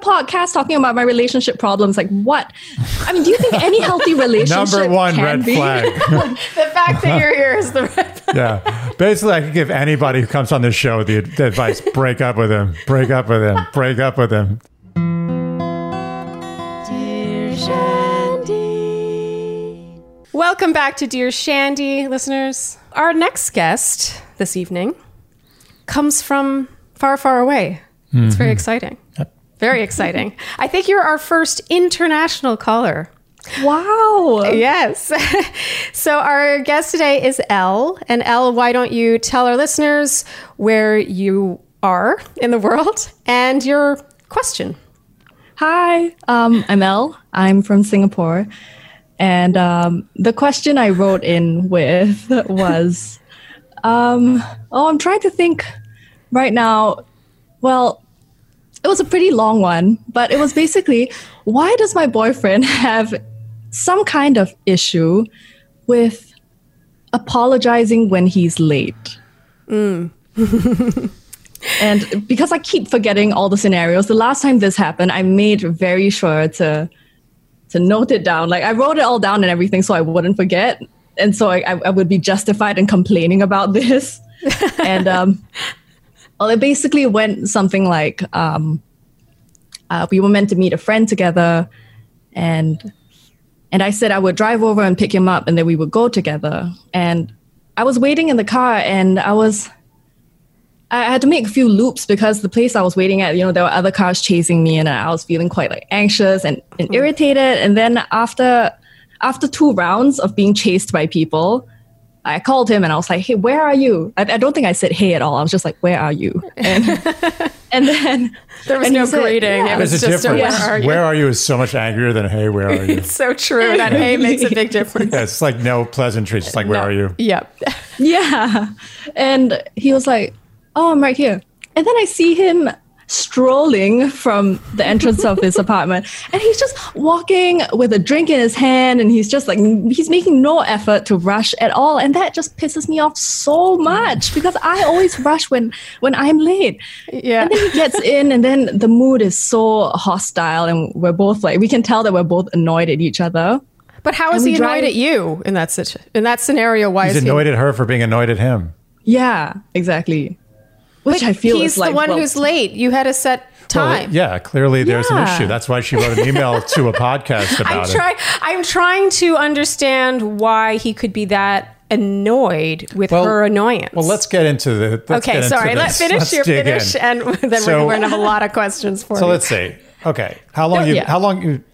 podcast talking about my relationship problems. Like, what? I mean, do you think any healthy relationship number one can red be? Flag. The fact that you're here is the red flag. Yeah. Basically, I could give anybody who comes on this show the advice, break up with him, break up with him, break up with him. Dear Shandy. Welcome back to Dear Shandy, listeners. Our next guest this evening comes from far, far away. Mm-hmm. It's very exciting. Yep. Very exciting. I think you're our first international caller. Wow. Yes. So our guest today is Elle. And Elle, why don't you tell our listeners where you are in the world and your question? Hi, I'm Elle. I'm from Singapore. And the question I wrote in with was, I'm trying to think right now. Well, it was a pretty long one, but it was basically, why does my boyfriend have some kind of issue with apologizing when he's late? Mm. And because I keep forgetting all the scenarios, the last time this happened, I made very sure to note it down. Like, I wrote it all down and everything so I wouldn't forget. And so I would be justified in complaining about this. And well, it basically went something like, we were meant to meet a friend together, and I said I would drive over and pick him up, and then we would go together. And I was waiting in the car, and I had to make a few loops because the place I was waiting at, there were other cars chasing me, and I was feeling quite like anxious and irritated. And then after 2 rounds of being chased by people, I called him and I was like, hey, where are you? I don't think I said hey at all. I was just like, where are you? And then there was no greeting. Yeah, it was just a where are you is so much angrier than hey, where are you? It's so true that hey makes a big difference. Yeah, it's like no pleasantries. It's like, where are you? Yep. Yeah. And he was like, oh, I'm right here. And then I see him strolling from the entrance of his apartment, and he's just walking with a drink in his hand, and he's just like, he's making no effort to rush at all, and that just pisses me off so much because I always rush when I'm late. Yeah. And then he gets in, and then the mood is so hostile, and we're both like, we can tell that we're both annoyed at each other. But how is he annoyed at you in that scenario? Why is he annoyed at her for being annoyed at him? Yeah, exactly. Which I feel he's the one who's late. You had a set time. Well, yeah, clearly there's an issue. That's why she wrote an email to a podcast about it. I'm trying to understand why he could be that annoyed with her annoyance. Well, let's get into the. Okay, sorry. Let's finish, and then we're going to have a lot of questions for you. So let's see. Okay, how long? Okay, yeah, go. You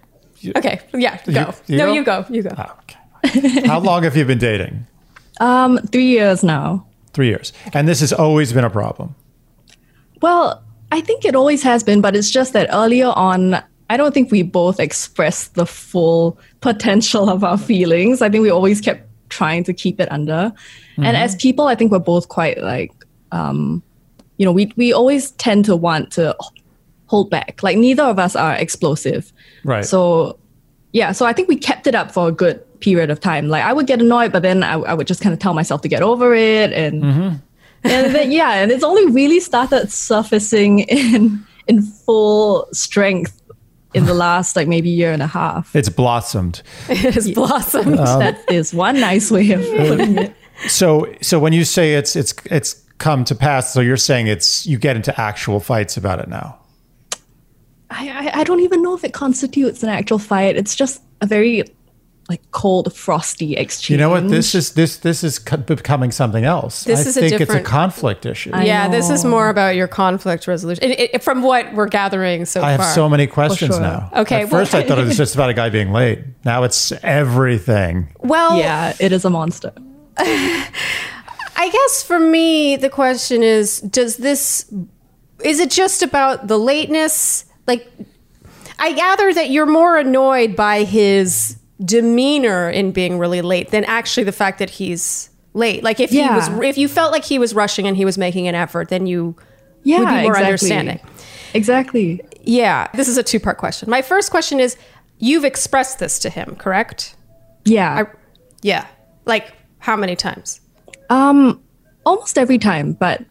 go. Oh, okay. How long have you been dating? 3 years now. 3 years. And this has always been a problem. Well, I think it always has been, but it's just that earlier on, I don't think we both expressed the full potential of our feelings. I think we always kept trying to keep it under. Mm-hmm. And as people, I think we're both quite like, we always tend to want to hold back. Like, neither of us are explosive. Right. So I think we kept it up for a good period of time. Like, I would get annoyed, but then I would just kind of tell myself to get over it, and mm-hmm. and it's only really started surfacing in full strength in the last maybe 1.5 years. It's blossomed. It has blossomed. That is one nice way of putting it. So when you say it's come to pass, so you're saying you get into actual fights about it now. I don't even know if it constitutes an actual fight. It's just a very cold, frosty exchange. You know what? This is becoming something else. I think it's a conflict issue. Yeah, this is more about your conflict resolution. From what we're gathering so far. I have so many questions now. Okay. At first, I thought it was just about a guy being late. Now it's everything. Well, yeah, it is a monster. I guess for me, the question is, is it just about the lateness? Like, I gather that you're more annoyed by his demeanor in being really late than actually the fact that he's late. Like, if you felt like he was rushing and he was making an effort, then you would be more understanding. Exactly. Yeah. This is a 2-part question. My first question is, you've expressed this to him, correct? Yeah. Like, how many times? Almost every time, but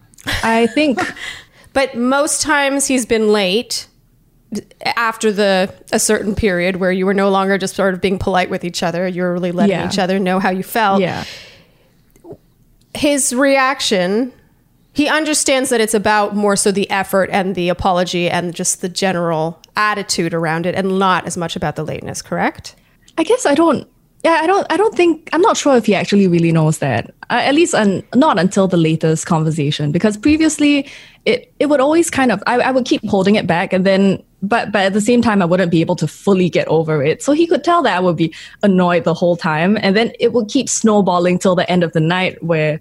I think... But most times he's been late after a certain period where you were no longer just sort of being polite with each other, you were really letting each other know how you felt. Yeah. His reaction, he understands that it's about more so the effort and the apology and just the general attitude around it and not as much about the lateness, correct? I guess I'm not sure if he actually really knows that. Not until the latest conversation, because previously it would always kind of, I would keep holding it back and then, but at the same time, I wouldn't be able to fully get over it. So he could tell that I would be annoyed the whole time. And then it would keep snowballing till the end of the night where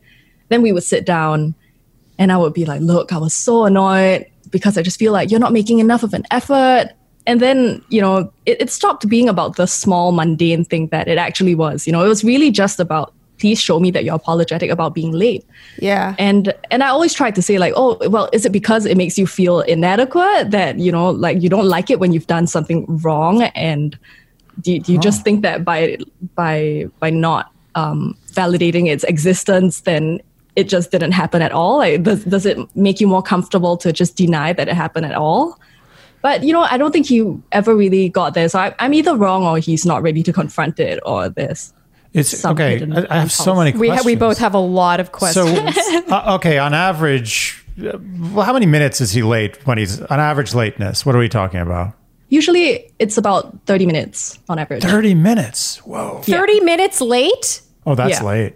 then we would sit down and I would be like, look, I was so annoyed because I just feel like you're not making enough of an effort. And then, you know, it stopped being about the small, mundane thing that it actually was. You know, it was really just about, please show me that you're apologetic about being late. Yeah. And I always tried to say like, oh, well, is it because it makes you feel inadequate that, you know, like you don't like it when you've done something wrong? And do you just think that by not validating its existence, then it just didn't happen at all? Like, does it make you more comfortable to just deny that it happened at all? But, you know, I don't think he ever really got there. So I'm either wrong or he's not ready to confront it or this. It's okay. I have so many questions. We both have a lot of questions. So, okay, on average, well, how many minutes is he late when he's on average lateness? What are we talking about? Usually it's about 30 minutes on average. 30 minutes? Whoa. Yeah. 30 minutes late? Oh, that's late.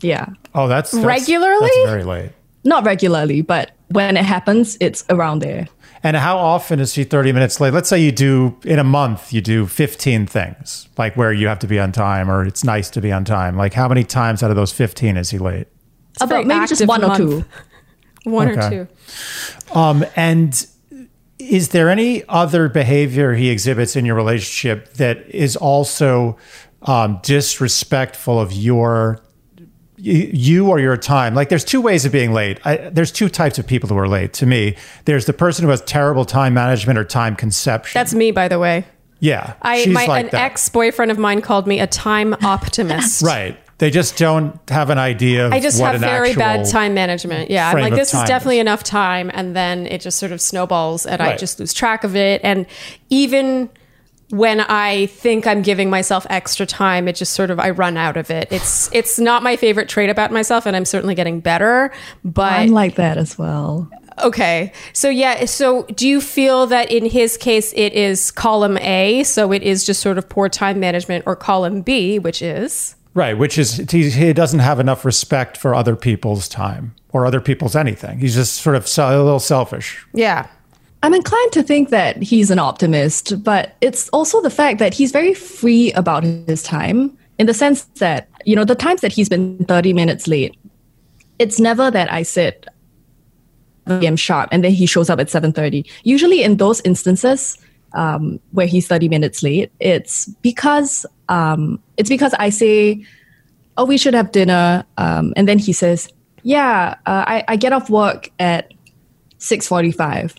Yeah. Oh, that's regularly? That's very late. Not regularly, but when it happens, it's around there. And how often is she 30 minutes late? Let's say in a month, you do 15 things, like where you have to be on time or it's nice to be on time. Like how many times out of those 15 is he late? About maybe just one or two. One or two. And is there any other behavior he exhibits in your relationship that is also disrespectful of you or your time? Like there's two ways of being late. There's two types of people who are late to me. There's the person who has terrible time management or time conception. That's me, by the way. Yeah. An ex-boyfriend of mine called me a time optimist. Right. They just don't have an idea of what an actual frame of time is. I just have very bad time management. Yeah. I'm like, this is definitely enough time. And then it just sort of snowballs and I just lose track of it. And even when I think I'm giving myself extra time, it just sort of, I run out of it. It's not my favorite trait about myself, and I'm certainly getting better, but... I'm like that as well. Okay. So yeah, so do you feel that in his case, it is column A, so it is just sort of poor time management, or column B, which is... Right, which is he doesn't have enough respect for other people's time, or other people's anything. He's just sort of a little selfish. Yeah. I'm inclined to think that he's an optimist, but it's also the fact that he's very free about his time in the sense that, you know, the times that he's been 30 minutes late, it's never that I said 7 p.m. sharp and then he shows up at 7:30. Usually in those instances where he's 30 minutes late, it's because I say, oh, we should have dinner. And then he says, I get off work at 6:45.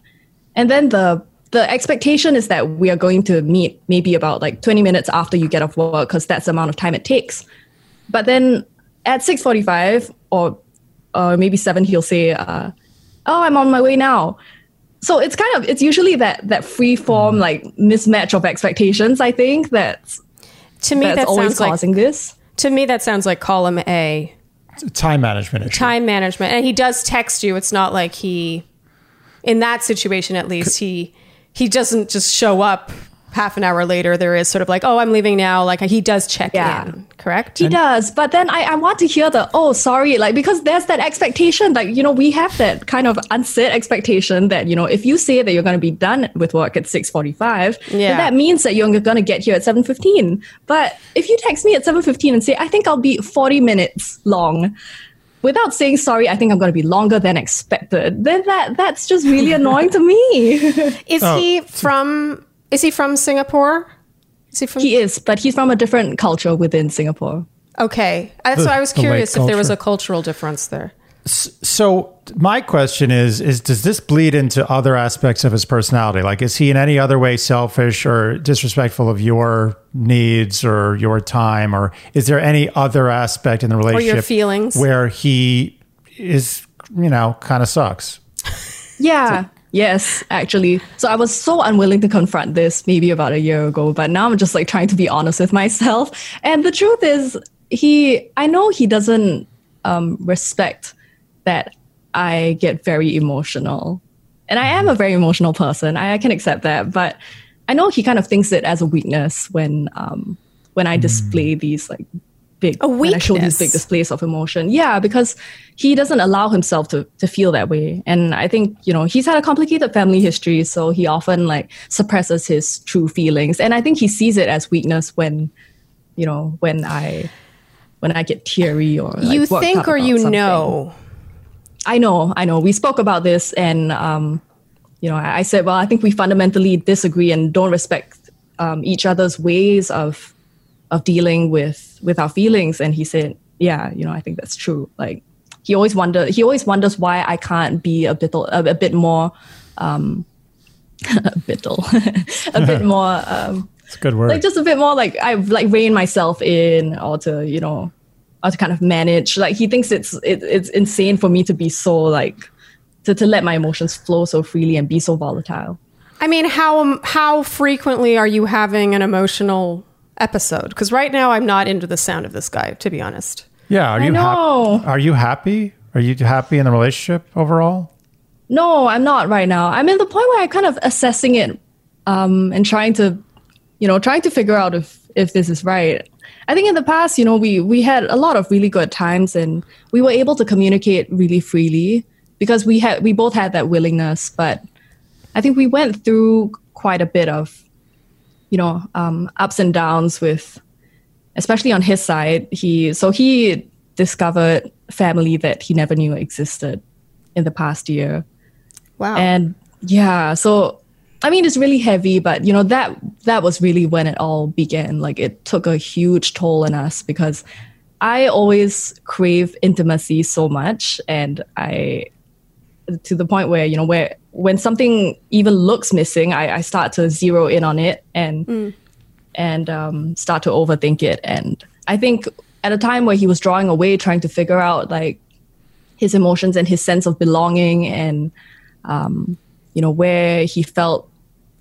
And then the expectation is that we are going to meet maybe about like 20 minutes after you get off work because that's the amount of time it takes. But then at 6:45 or maybe 7, he'll say, oh, I'm on my way now. So it's kind of, it's usually that free form, like mismatch of expectations, I think, that's always causing this. To me, that sounds like column A. Time management issue. Time management. And he does text you. It's not like he... In that situation, at least, he doesn't just show up half an hour later. There is sort of like, oh, I'm leaving now. Like he does check in, correct? He does. But then I want to hear the, oh, sorry, like, because there's that expectation. Like, you know, we have that kind of unsaid expectation that, you know, if you say that you're going to be done with work at 6:45, then that means that you're going to get here at 7:15. But if you text me at 7:15 and say, I think I'll be 40 minutes long, without saying, sorry, I think I'm going to be longer than expected, then that's just really annoying to me. Is he from Singapore? He is, but he's from a different culture within Singapore. Okay. That's why I was curious if there was a cultural difference there. So my question is does this bleed into other aspects of his personality? Like, is he in any other way selfish or disrespectful of your needs or your time? Or is there any other aspect in the relationship or your feelings where he is, you know, kind of sucks? Yeah. Yes, actually. So I was so unwilling to confront this maybe about a year ago, but now I'm just like trying to be honest with myself. And the truth is, I know he doesn't respect that I get very emotional. And I am a very emotional person. I can accept that. But I know he kind of thinks it as a weakness when I display these like big, a weakness. When I show these big displays of emotion. Yeah, because he doesn't allow himself to feel that way. And I think, you know, he's had a complicated family history, so he often like suppresses his true feelings. And I think he sees it as weakness when, you know, when I get teary or like, you think or you know. I know. We spoke about this, and you know, I said, well, I think we fundamentally disagree and don't respect each other's ways of dealing with our feelings. And he said, yeah, you know, I think that's true. Like he always wonders why I can't be a bit more. It's a good word. Like just a bit more. Like I like rein myself in, or to, you know, or to kind of manage. Like he thinks it's insane for me to be so like to let my emotions flow so freely and be so volatile. I mean, how frequently are you having an emotional episode? Because right now I'm not into the sound of this guy, to be honest. Yeah, are you happy? Are you happy in the relationship overall? No, I'm not right now. I'm at the point where I'm kind of assessing it and trying to figure out if this is right. I think in the past, you know, we had a lot of really good times and we were able to communicate really freely because we both had that willingness. But I think we went through quite a bit of, you know, ups and downs with, especially on his side. He discovered family that he never knew existed in the past year. Wow. And yeah, so I mean, it's really heavy, but you know, that was really when it all began. Like it took a huge toll on us because I always crave intimacy so much, and to the point where, you know, when something even looks missing, I start to zero in on it and start to overthink it. And I think at a time where he was drawing away, trying to figure out like his emotions and his sense of belonging and you know, where he felt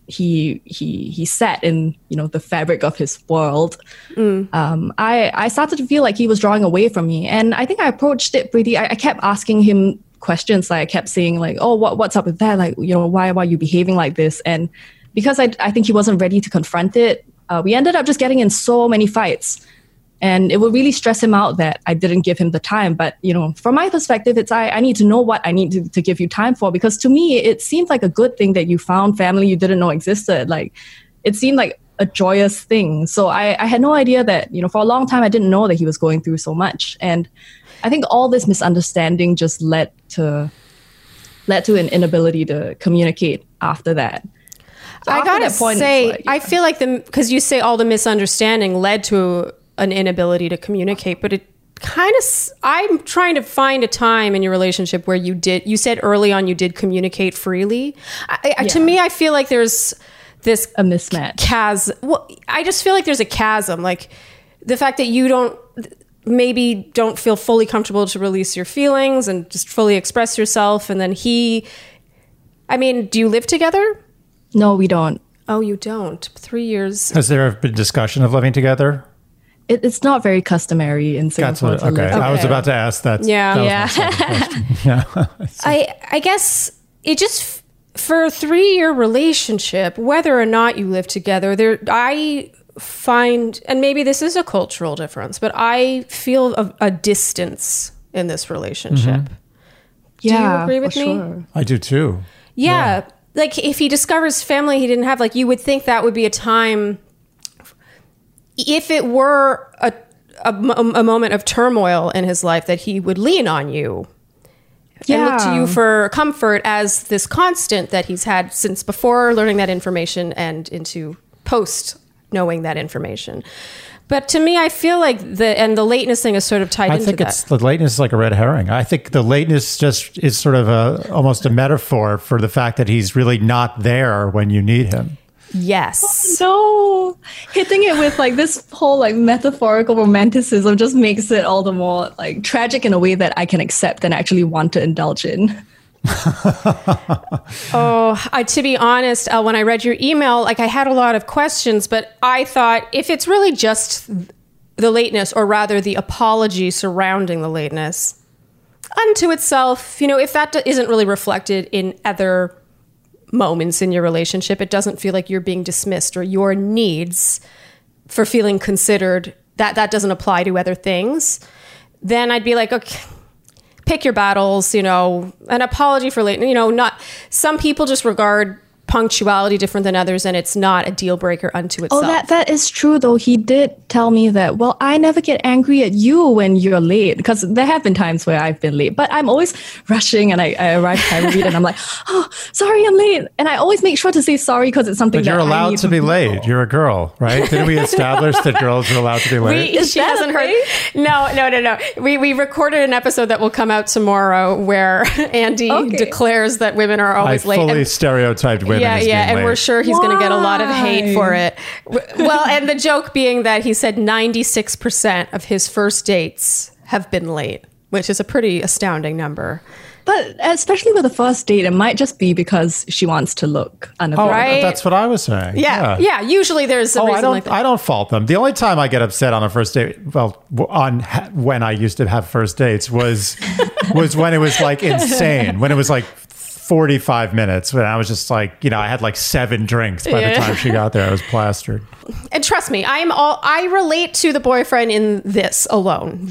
he sat in, you know, the fabric of his world. I started to feel like he was drawing away from me. And I think I approached it pretty, I kept asking him questions. Like I kept saying like, oh, what's up with that? Like, you know, why are you behaving like this? And because I think he wasn't ready to confront it, we ended up just getting in so many fights. And it would really stress him out that I didn't give him the time. But, you know, from my perspective, it's I need to know what I need to give you time for. Because to me, it seemed like a good thing that you found family you didn't know existed. Like, it seemed like a joyous thing. So I had no idea that, you know, for a long time, I didn't know that he was going through so much. And I think all this misunderstanding just led to an inability to communicate after that. So I got to say, like, yeah. I feel like because you say all the misunderstanding led to an inability to communicate, but it kind of, I'm trying to find a time in your relationship where you said early on you did communicate freely. To me, I feel like there's this a mismatch chasm. Well, I just feel like there's a chasm, like the fact that you don't feel fully comfortable to release your feelings and just fully express yourself. And then do you live together? No, we don't. Oh, you don't. 3 years. Has there been discussion of living together? It's not very customary in Singapore. Okay. I was about to ask that. Yeah. Yeah. I guess it just, for a 3-year relationship, whether or not you live together, I find, and maybe this is a cultural difference, but I feel a distance in this relationship. Mm-hmm. Do you agree with me? Sure. I do too. Yeah. Like if he discovers family he didn't have, like you would think that would be a time. If it were a moment of turmoil in his life, that he would lean on you and look to you for comfort as this constant that he's had since before learning that information and into post knowing that information. But to me, I feel like the lateness thing is sort of tied into that. I think the lateness is like a red herring. I think the lateness just is sort of almost a metaphor for the fact that he's really not there when you need him. Yes. Oh, no. Hitting it with like this whole like metaphorical romanticism just makes it all the more like tragic in a way that I can accept and actually want to indulge in. To be honest, when I read your email, like I had a lot of questions, but I thought if it's really just the lateness, or rather the apology surrounding the lateness unto itself, you know, if that isn't really reflected in other moments in your relationship, it doesn't feel like you're being dismissed or your needs for feeling considered, that doesn't apply to other things, then I'd be like, okay, pick your battles, you know, an apology for late, you know, not, some people just regard punctuality different than others, and it's not a deal breaker unto itself. Oh, that is true though. He did tell me that, well, I never get angry at you when you're late, because there have been times where I've been late, but I'm always rushing and I arrive tired and I'm like, oh, sorry, I'm late. And I always make sure to say sorry because it's something but that you're allowed to be late. You're a girl, right? Didn't we establish that girls are allowed to be late? She hasn't heard. No. We recorded an episode that will come out tomorrow where Andy declares that women are always late. I fully stereotyped women. Yeah, and late. We're sure he's going to get a lot of hate for it. Well, and the joke being that he said 96% of his first dates have been late, which is a pretty astounding number. But especially with a first date, it might just be because she wants to look unavailable. Oh, right? That's what I was saying. Yeah. Usually there's a reason like that. I don't fault them. The only time I get upset on a first date, well, when I used to have first dates was when it was like insane, when it was like 45 minutes, when I was just like, you know, I had like 7 drinks by the time she got there. I was plastered. And trust me, I relate to the boyfriend in this alone.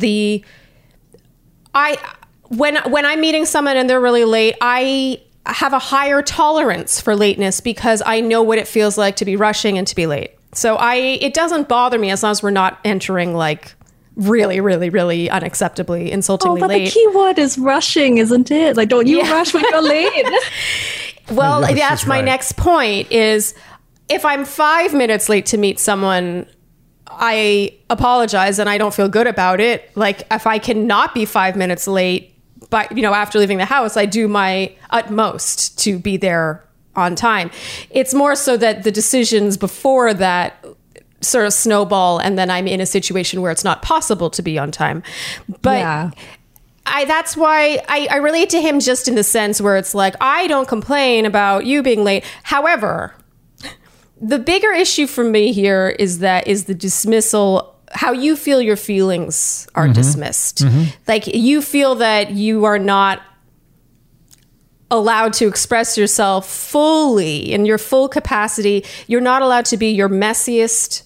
When I'm meeting someone and they're really late, I have a higher tolerance for lateness because I know what it feels like to be rushing and to be late. So it doesn't bother me as long as we're not entering like really unacceptably, insultingly late. The key word is rushing, isn't it? Like, don't you rush when you're late? Well, that's my next point is, if I'm 5 minutes late to meet someone, I apologize and I don't feel good about it. Like, if I cannot be 5 minutes late, but, you know, after leaving the house, I do my utmost to be there on time. It's more so that the decisions before that sort of snowball, and then I'm in a situation where it's not possible to be on time. But that's why I relate to him just in the sense where it's like, I don't complain about you being late. However, the bigger issue for me here is the dismissal, how you feel your feelings are dismissed. Mm-hmm. Like, you feel that you are not allowed to express yourself fully in your full capacity. You're not allowed to be your messiest,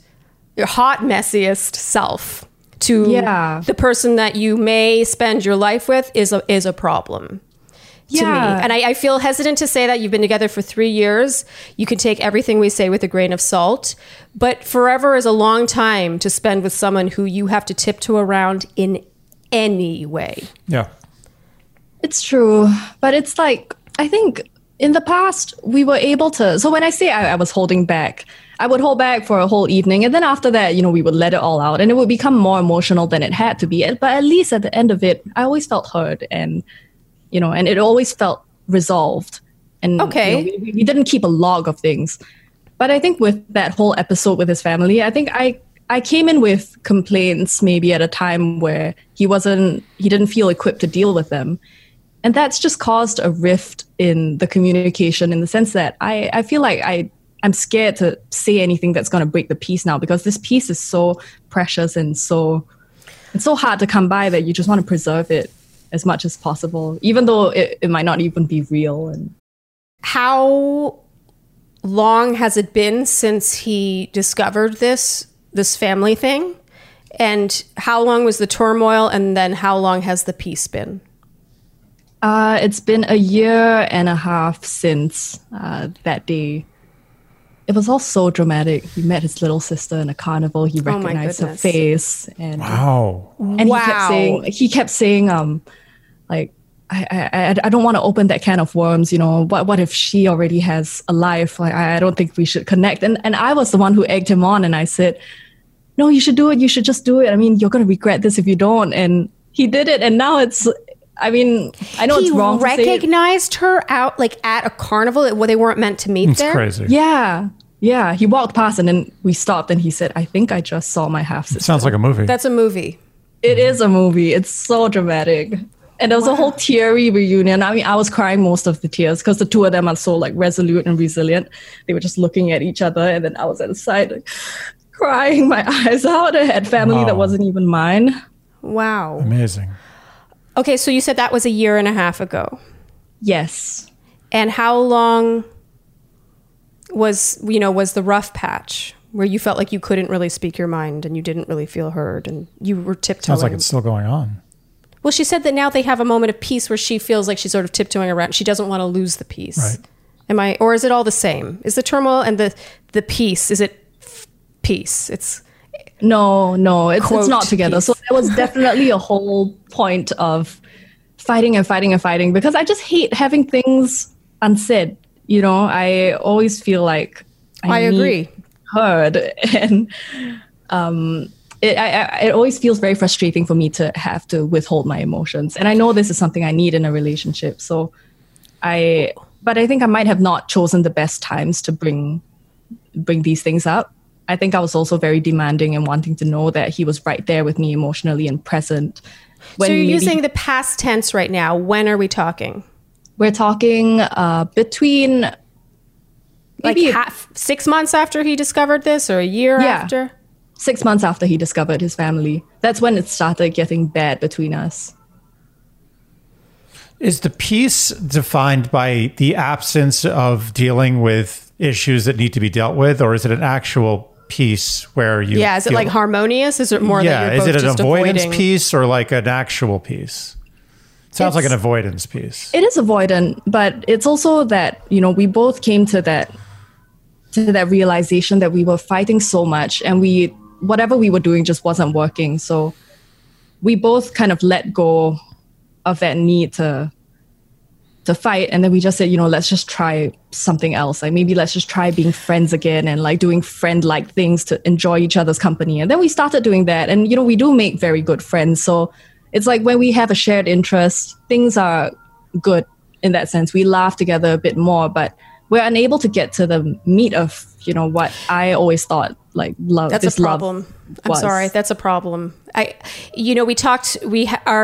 your hot, messiest self to the person that you may spend your life with is a problem to me. And I feel hesitant to say that. You've been together for 3 years. You can take everything we say with a grain of salt, but forever is a long time to spend with someone who you have to tiptoe around in any way. Yeah. It's true. But it's like, I think in the past, we were able to. So when I say I was holding back, I would hold back for a whole evening. And then after that, you know, we would let it all out and it would become more emotional than it had to be. But at least at the end of it, I always felt heard and, you know, and it always felt resolved. And you know, we didn't keep a log of things. But I think with that whole episode with his family, I think I came in with complaints maybe at a time where he didn't feel equipped to deal with them. And that's just caused a rift in the communication, in the sense that I feel like I'm scared to say anything that's going to break the peace now, because this peace is so precious and so hard to come by that you just want to preserve it as much as possible, even though it might not even be real. And how long has it been since he discovered this family thing? And how long was the turmoil? And then how long has the peace been? It's been 1.5 years since that day. It was all so dramatic. He met his little sister in a carnival. He recognized her face, and he kept saying, like, I don't want to open that can of worms. You know, what if she already has a life? Like, I don't think we should connect. And I was the one who egged him on, and I said, no, you should do it. You should just do it. I mean, you're gonna regret this if you don't. And he did it, and now it's. I mean, I know it's wrong to say. He recognized her out, like, at a carnival where they weren't meant to meet there. It's crazy. Yeah. He walked past and then we stopped and he said, I think I just saw my half-sister. It sounds like a movie. That's a movie. It is a movie. It's so dramatic. And there was a whole teary reunion. I mean, I was crying most of the tears because the two of them are so like resolute and resilient. They were just looking at each other, and then I was at the side like, crying my eyes out. I had family that wasn't even mine. Wow. Amazing. Okay, so you said that was a year and a half ago. Yes. And how long was, you know, was the rough patch where you felt like you couldn't really speak your mind and you didn't really feel heard and you were tiptoeing? Sounds like it's still going on. Well, she said that now they have a moment of peace where she feels like she's sort of tiptoeing around. She doesn't want to lose the peace. Right. Am I, or is it all the same? Is the turmoil and the peace, is it peace? It's no, it's not together. Peace. So there was definitely a whole point of fighting because I just hate having things unsaid. You know, I always feel like I agree heard, and it always feels very frustrating for me to have to withhold my emotions. And I know this is something I need in a relationship. So I think I might have not chosen the best times to bring these things up. I think I was also very demanding and wanting to know that he was right there with me emotionally and present. So you're using the past tense right now. When are we talking? We're talking between maybe like 6 months after he discovered this, or a year after? 6 months after he discovered his family. That's when it started getting bad between us. Is the peace defined by the absence of dealing with issues that need to be dealt with, or is it an actual peace where you... Yeah, is it like harmonious? Is it more that you're both just avoiding? Is it an avoidance peace or like an actual peace? Sounds like an avoidance piece. It is avoidant, but it's also that, you know, we both came to that realization that we were fighting so much, and whatever we were doing just wasn't working. So we both kind of let go of that need to fight, and then we just said, you know, let's just try something else. Like maybe let's just try being friends again and like doing friend-like things to enjoy each other's company. And then we started doing that, and you know, we do make very good friends. So it's like when we have a shared interest, things are good in that sense. We laugh together a bit more, but we're unable to get to the meat of, you know, what I always thought like love. That's a problem. I'm sorry, that's a problem. Our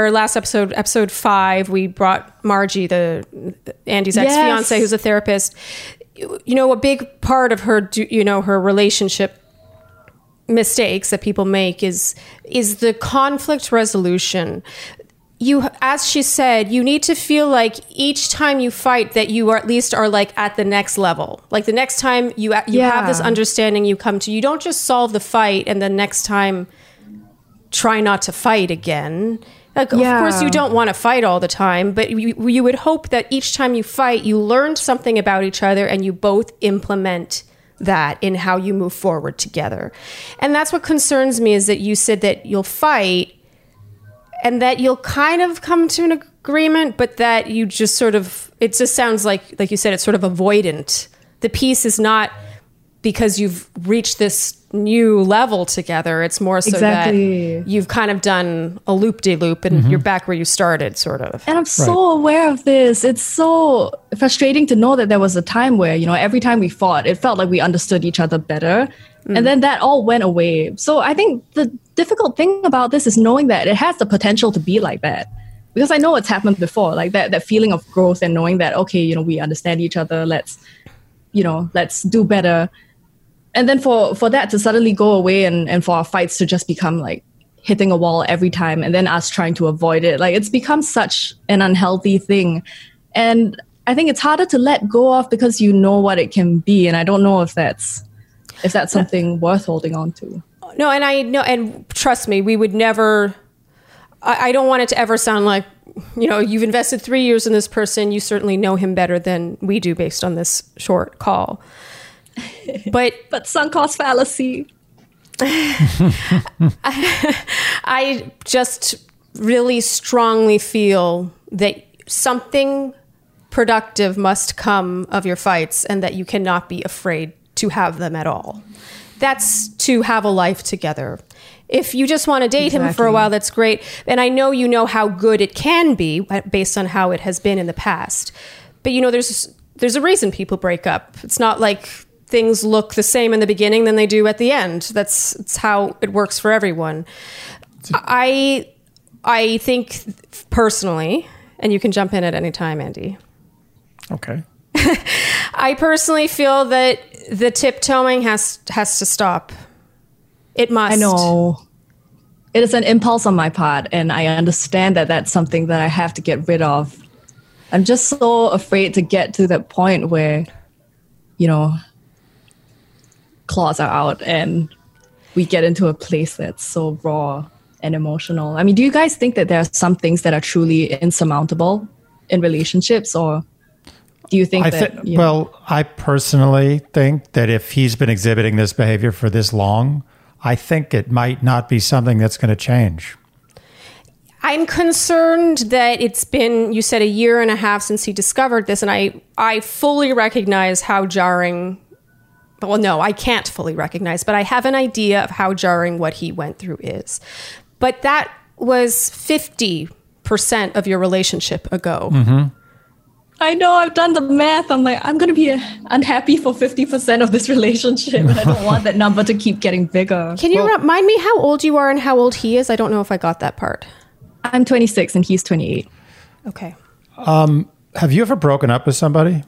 last episode 5, we brought Margie, Andy's ex-fiance, who's a therapist. You know, a big part of her, you know, her relationship mistakes that people make is the conflict resolution. You, as she said, you need to feel like each time you fight that you are at least are like at the next level. Like the next time you have this understanding, you come to, you don't just solve the fight and the next time try not to fight again. Like, Of course you don't want to fight all the time, but you would hope that each time you fight, you learn something about each other and you both implement that in how you move forward together. And that's what concerns me, is that you said that you'll fight and that you'll kind of come to an agreement, but that you just sort of, it just sounds like you said, it's sort of avoidant. The peace is not because you've reached this new level together. It's more so that you've kind of done a loop-de-loop and you're back where you started, sort of. And I'm so aware of this. It's so frustrating to know that there was a time where, you know, every time we fought, it felt like we understood each other better. And then that all went away. So I think the difficult thing about this is knowing that it has the potential to be like that. Because I know it's happened before, like that feeling of growth and knowing that, okay, you know, we understand each other. Let's do better. And then for that to suddenly go away and for our fights to just become like hitting a wall every time and then us trying to avoid it, like it's become such an unhealthy thing. And I think it's harder to let go of because you know what it can be. And I don't know if that's something worth holding on to. No, and I know, and trust me, we would never, I don't want it to ever sound like, you know, you've invested 3 years in this person. You certainly know him better than we do based on this short call. But sunk cost fallacy. I just really strongly feel that something productive must come of your fights and that you cannot be afraid to have them at all. That's to have a life together. If you just want to date him for a while, that's great. And I know you know how good it can be based on how it has been in the past. But, you know, there's a reason people break up. It's not like things look the same in the beginning than they do at the end. That's how it works for everyone. I I think personally, and you can jump in at any time, Andy. Okay. I personally feel that the tiptoeing has to stop. It must. I know. It is an impulse on my part, and I understand that that's something that I have to get rid of. I'm just so afraid to get to that point where, you know, claws are out and we get into a place that's so raw and emotional. I mean, do you guys think that there are some things that are truly insurmountable in relationships, or do you think that... I personally think that if he's been exhibiting this behavior for this long, I think it might not be something that's going to change. I'm concerned that it's been, you said, 1.5 years since he discovered this, and I fully recognize how jarring... Well, no, I can't fully recognize, but I have an idea of how jarring what he went through is. But that was 50% of your relationship ago. Mm-hmm. I know, I've done the math. I'm like, I'm going to be unhappy for 50% of this relationship. And I don't want that number to keep getting bigger. Can you remind me how old you are and how old he is? I don't know if I got that part. I'm 26 and he's 28. Okay. Have you ever broken up with somebody?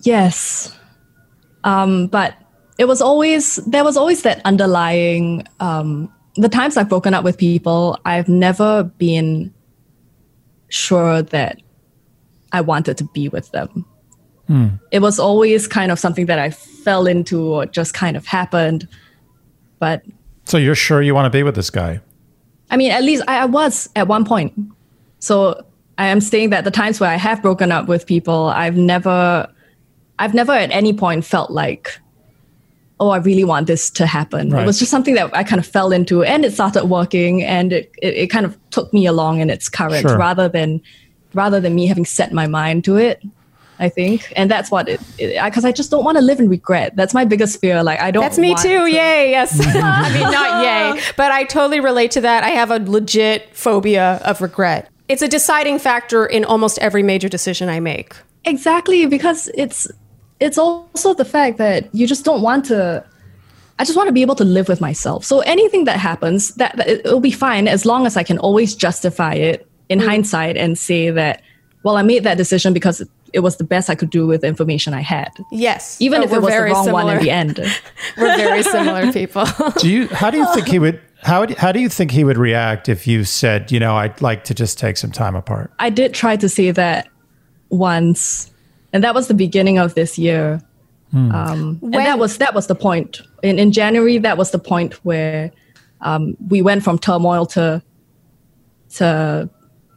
Yes. But it was always, there was always that underlying, the times I've broken up with people, I've never been sure that I wanted to be with them. Mm. It was always kind of something that I fell into or just kind of happened. But so you're sure you want to be with this guy? I mean, at least I was at one point. So I am saying that the times where I have broken up with people, I've never at any point felt like, oh, I really want this to happen. Right. It was just something that I kind of fell into, and it started working, and it kind of took me along in its current, sure, rather than me having set my mind to it, I think. And that's what because I just don't want to live in regret. That's my biggest fear. Like, I don't want to. That's me too. Yay. Yes. I mean, not yay, but I totally relate to that. I have a legit phobia of regret. It's a deciding factor in almost every major decision I make. Exactly. Because it's also the fact that you just don't want to, I just want to be able to live with myself. So anything that happens, that it'll be fine as long as I can always justify it in hindsight and say that, well, I made that decision because it was the best I could do with the information I had. Yes. Even if it was the wrong one in the end. We're very similar people. How do you think he would react if you said, you know, I'd like to just take some time apart? I did try to say that once, and that was the beginning of this year. And that was the point. In January, that was the point where we went from turmoil to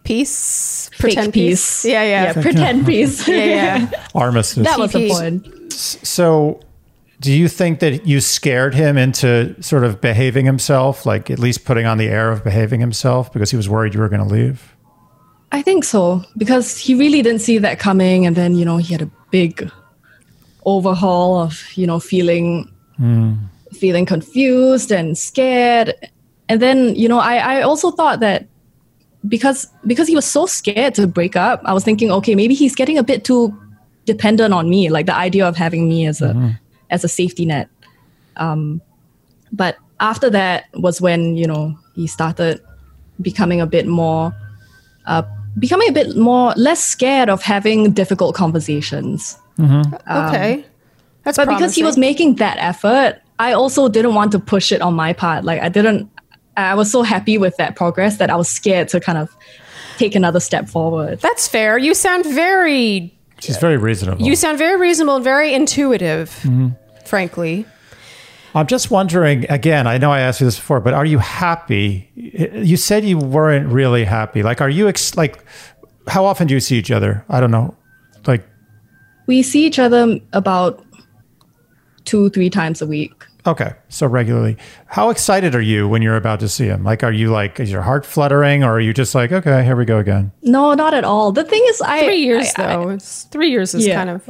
peace, pretend peace. Yeah. Pretend peace. Yeah. Armistice. That was the point. So do you think that you scared him into sort of behaving himself, like at least putting on the air of behaving himself because he was worried you were going to leave? I think so, because he really didn't see that coming. And then, you know, he had a big overhaul of, you know, feeling confused and scared. And then, you know, I also thought that because he was so scared to break up, I was thinking, okay, maybe he's getting a bit too dependent on me, like the idea of having me as a safety net. But after that was when, you know, he started becoming a bit more less scared of having difficult conversations. Mm-hmm. Okay, that's promising. Because he was making that effort, I also didn't want to push it on my part. Like I was so happy with that progress that I was scared to kind of take another step forward. That's fair. You sound very... She's very reasonable. You sound very reasonable and very intuitive, frankly. I'm just wondering, again, I know I asked you this before, but are you happy? You said you weren't really happy. Like, are you... how often do you see each other? I don't know. Like... We see each other about 2-3 times a week. Okay, so regularly. How excited are you when you're about to see him? Like, are you like, is your heart fluttering, or are you just like, okay, here we go again? No, not at all. The thing is, 3 years though. 3 years is kind of...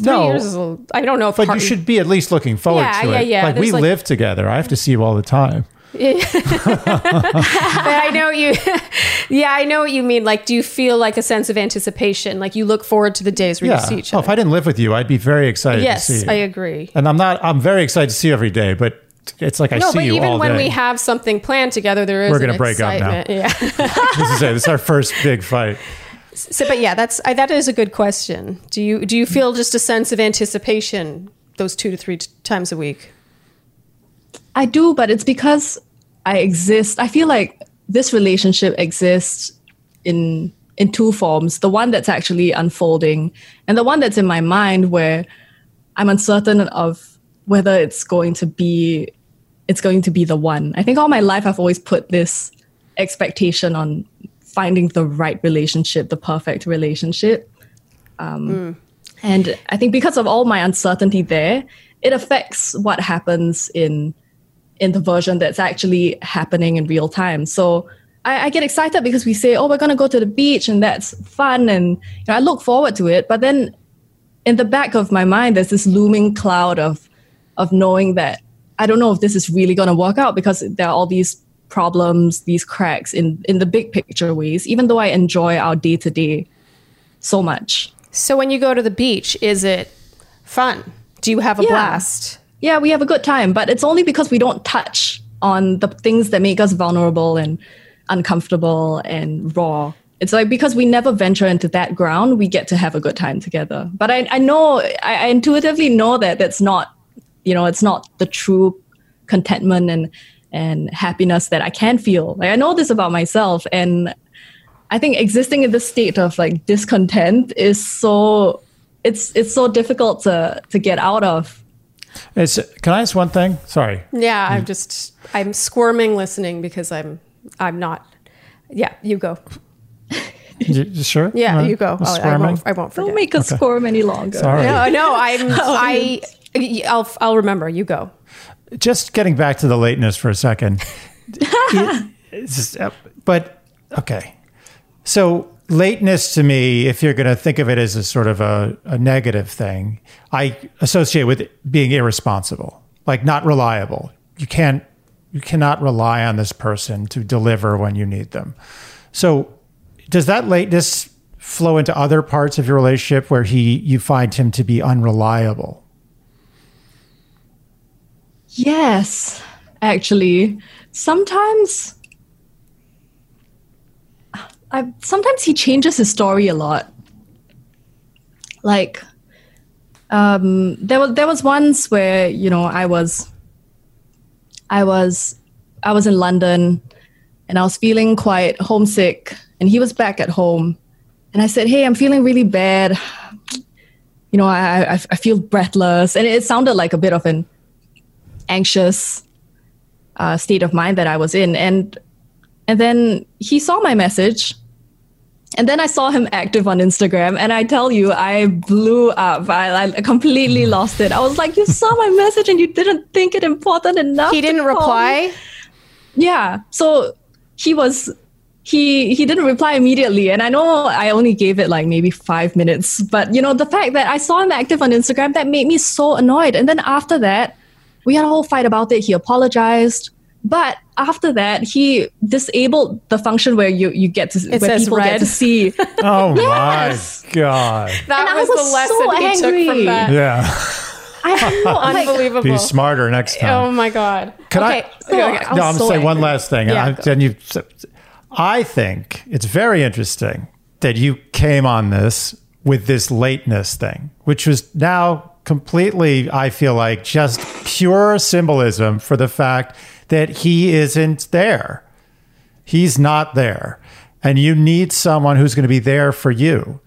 3 years is a, I don't know if... But you should be at least looking forward to it. Yeah. Like, there's we live together. I have to see you all the time. Yeah. I know what you mean. Like, do you feel like a sense of anticipation? Like, you look forward to the days where you see each other. If I didn't live with you, I'd be very excited to see you. Yes, I agree. And I'm very excited to see you every day, but it's like I see you all day. No, but even when we have something planned together, there is an excitement. We're going to break up now. Yeah. This is it. This is our first big fight. So, but yeah, that is a good question. Do you feel just a sense of anticipation those 2 to 3 times a week? I do, but it's because I exist. I feel like this relationship exists in two forms. The one that's actually unfolding and the one that's in my mind where I'm uncertain of whether it's going to be the one. I think all my life I've always put this expectation on finding the right relationship, the perfect relationship. And I think because of all my uncertainty there, it affects what happens in the version that's actually happening in real time. So I get excited because we say, we're going to go to the beach and that's fun. And I look forward to it. But then in the back of my mind, there's this looming cloud of knowing that I don't know if this is really going to work out because there are all these problems, these cracks in the big picture ways, even though I enjoy our day-to-day so much. So when you go to the beach, is it fun? Do you have a blast? Yeah, we have a good time. But it's only because we don't touch on the things that make us vulnerable and uncomfortable and raw. It's like because we never venture into that ground, we get to have a good time together. But I intuitively know that that's not, it's not the true contentment and happiness that I can feel. Like I know this about myself, and I think existing in this state of like discontent is so it's so difficult to get out of. Can I ask one thing? Sorry. Yeah, I'm squirming listening because I'm not. Yeah, you go. You sure? Yeah, you go. I won't forget. Don't make us squirm any longer. Sorry. No. I'll remember. You go. Just getting back to the lateness for a second. Okay. So lateness to me, if you're going to think of it as a sort of a negative thing, I associate with being irresponsible, like not reliable. You cannot rely on this person to deliver when you need them. So does that lateness flow into other parts of your relationship where you find him to be unreliable? Yes, actually. Sometimes he changes his story a lot. Like, there was once where I was in London and I was feeling quite homesick, and he was back at home, and I said, "Hey, I'm feeling really bad. I feel breathless," and it sounded like a bit of an anxious state of mind that I was in, and then he saw my message, and then I saw him active on Instagram, and I tell you, I blew up. I completely lost it. I was like, "You saw my message and you didn't think it important enough." He didn't reply. Yeah, so he didn't reply immediately, and I know I only gave it like maybe 5 minutes, but the fact that I saw him active on Instagram, that made me so annoyed. And then after that, we had a whole fight about it. He apologized. But after that, he disabled the function where you get to, it where people red. Get to see. Oh yes. My God. That and was the lesson so he took from that. Yeah. I know. Unbelievable. Be smarter next time. Oh my God. Can I'm going to say one last thing. Yeah, I think it's very interesting that you came on this with this lateness thing, which was now completely, I feel like, just pure symbolism for the fact that he isn't there. He's not there. And you need someone who's going to be there for you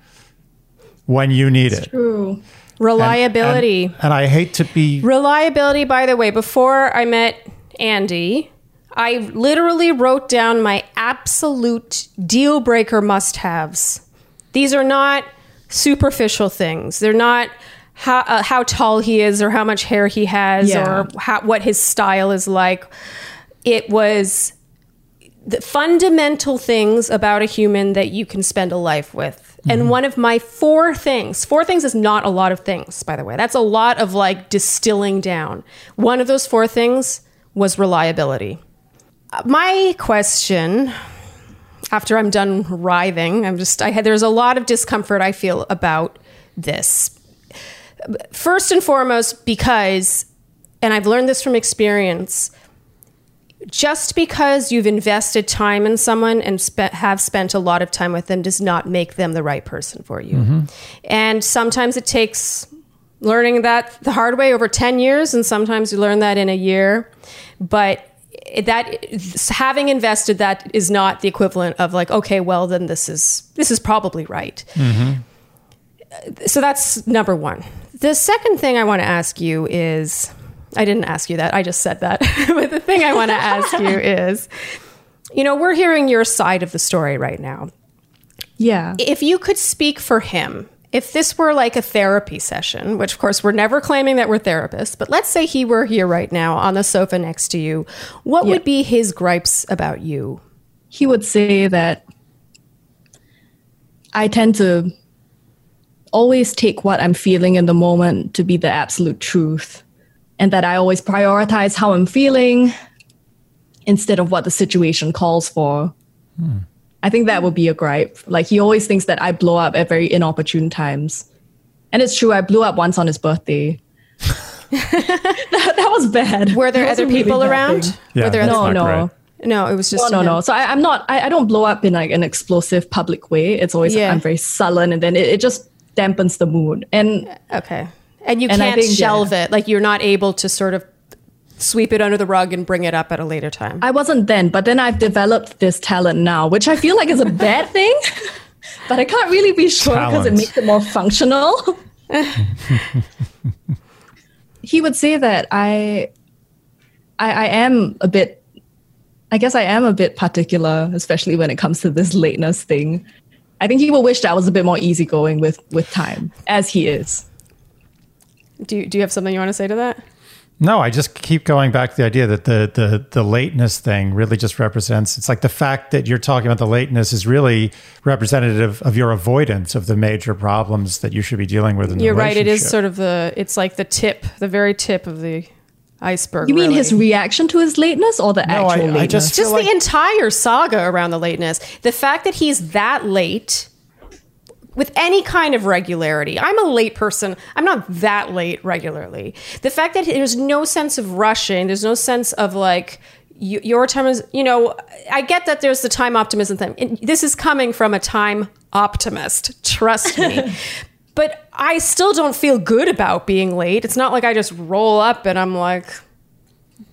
when you need it. True. Reliability. And I hate to be... Reliability, by the way, before I met Andy, I literally wrote down my absolute deal breaker must-haves. These are not superficial things. They're not... how tall he is or how much hair he has or what his style is like. It was the fundamental things about a human that you can spend a life with. Mm-hmm. And one of my four things is not a lot of things, by the way. That's a lot of like distilling down. One of those four things was reliability. My question, after I'm done writhing, there's a lot of discomfort I feel about this. First and foremost, because and I've learned this from experience, just because you've invested time in someone and have spent a lot of time with them does not make them the right person for you. Mm-hmm. And sometimes it takes learning that the hard way over 10 years, and sometimes you learn that in a year. But that having invested that is not the equivalent of like, okay, well, then this is probably right. Mm-hmm. So that's number one. The second thing I want to ask you is... I didn't ask you that. I just said that. But the thing I want to ask you is, you know, we're hearing your side of the story right now. Yeah. If you could speak for him, if this were like a therapy session, which of course we're never claiming that we're therapists, but let's say he were here right now on the sofa next to you, what would be his gripes about you? He would say that I tend to always take what I'm feeling in the moment to be the absolute truth. And that I always prioritize how I'm feeling instead of what the situation calls for. Hmm. I think that would be a gripe. Like, he always thinks that I blow up at very inopportune times. And it's true, I blew up once on his birthday. that was bad. Were there other people really around? Yeah, No, it was just... No. So I don't blow up in like an explosive public way. It's always like I'm very sullen, and then it just dampens the mood. And you can't shelve it. Like, you're not able to sort of sweep it under the rug and bring it up at a later time. I wasn't then, but then I've developed this talent now, which I feel like is a bad thing, but I can't really be sure because it makes it more functional. He would say that I guess I am a bit particular, especially when it comes to this lateness thing. I think he would wish that I was a bit more easygoing with time, as he is. Do you have something you want to say to that? No, I just keep going back to the idea that the lateness thing really just represents, it's like the fact that you're talking about the lateness is really representative of your avoidance of the major problems that you should be dealing with in the relationship. You're right, it is sort of the very tip of the iceberg. You mean really. His reaction to his lateness or the actual lateness? Just the entire saga around the lateness. The fact that he's that late... with any kind of regularity. I'm a late person. I'm not that late regularly. The fact that there's no sense of rushing, there's no sense of like, your time is, you know, I get that there's the time optimism thing. And this is coming from a time optimist, trust me. But I still don't feel good about being late. It's not like I just roll up and I'm like,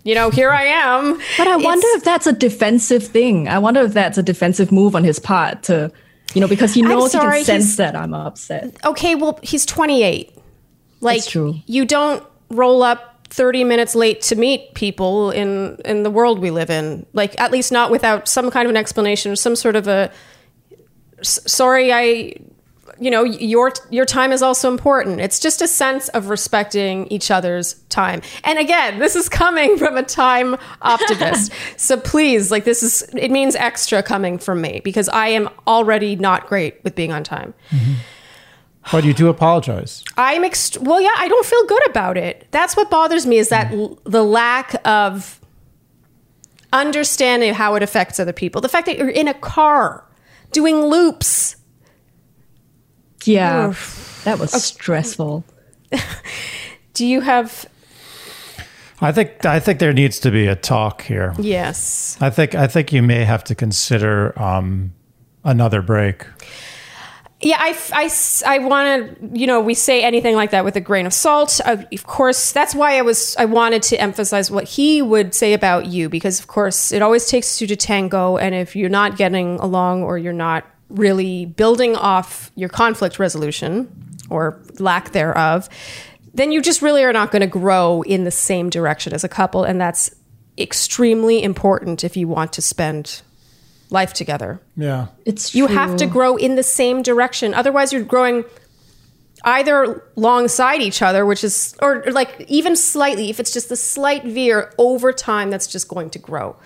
you know, here I am. But I wonder if that's a defensive thing. I wonder if that's a defensive move on his part to... You know, because he knows he can sense that I'm upset. Okay, well, he's 28. Like, that's true. You don't roll up 30 minutes late to meet people in the world we live in. Like, at least not without some kind of an explanation or some sort of a... Sorry, you know, your time is also important. It's just a sense of respecting each other's time. And again, this is coming from a time optimist. So please, like, it means extra coming from me because I am already not great with being on time. Mm-hmm. But you do apologize. I don't feel good about it. That's what bothers me is that the lack of understanding of how it affects other people. The fact that you're in a car doing loops. Yeah, that was stressful. Do you have... I think there needs to be a talk here. Yes. I think you may have to consider another break. Yeah, I want to, you know, we say anything like that with a grain of salt. Of course, that's why I wanted to emphasize what he would say about you, because of course, it always takes two to tango, and if you're not getting along or you're not really building off your conflict resolution or lack thereof, then you just really are not going to grow in the same direction as a couple. And that's extremely important if you want to spend life together. Yeah. It's true. You have to grow in the same direction. Otherwise, you're growing either alongside each other, which is, or like even slightly, if it's just a slight veer over time, that's just going to grow.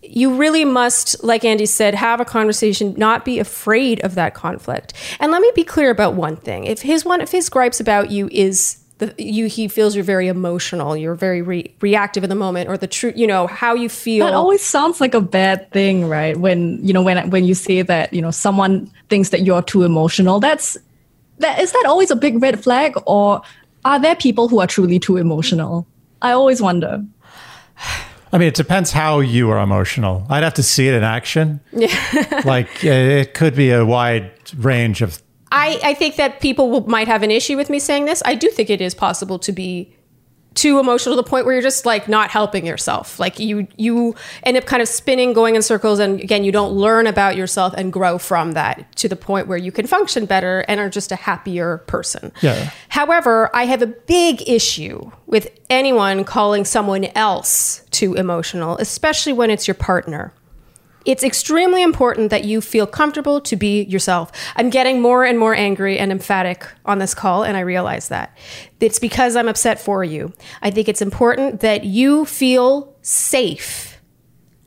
You really must, like Andy said, have a conversation, not be afraid of that conflict. And let me be clear about one thing. If his gripes about you is he feels you're very emotional, you're very reactive in the moment, or the truth, you know, how you feel. That always sounds like a bad thing, right? When, you know, when you say that, you know, someone thinks that you're too emotional, is that always a big red flag, or are there people who are truly too emotional? I always wonder. I mean, it depends how you are emotional. I'd have to see it in action. Yeah. Like, it could be a wide range of... I think that people might have an issue with me saying this. I do think it is possible to be too emotional to the point where you're just like not helping yourself. Like you end up kind of spinning, going in circles. And again, you don't learn about yourself and grow from that to the point where you can function better and are just a happier person. Yeah. However, I have a big issue with anyone calling someone else too emotional, especially when it's your partner. It's extremely important that you feel comfortable to be yourself. I'm getting more and more angry and emphatic on this call, and I realize that. It's because I'm upset for you. I think it's important that you feel safe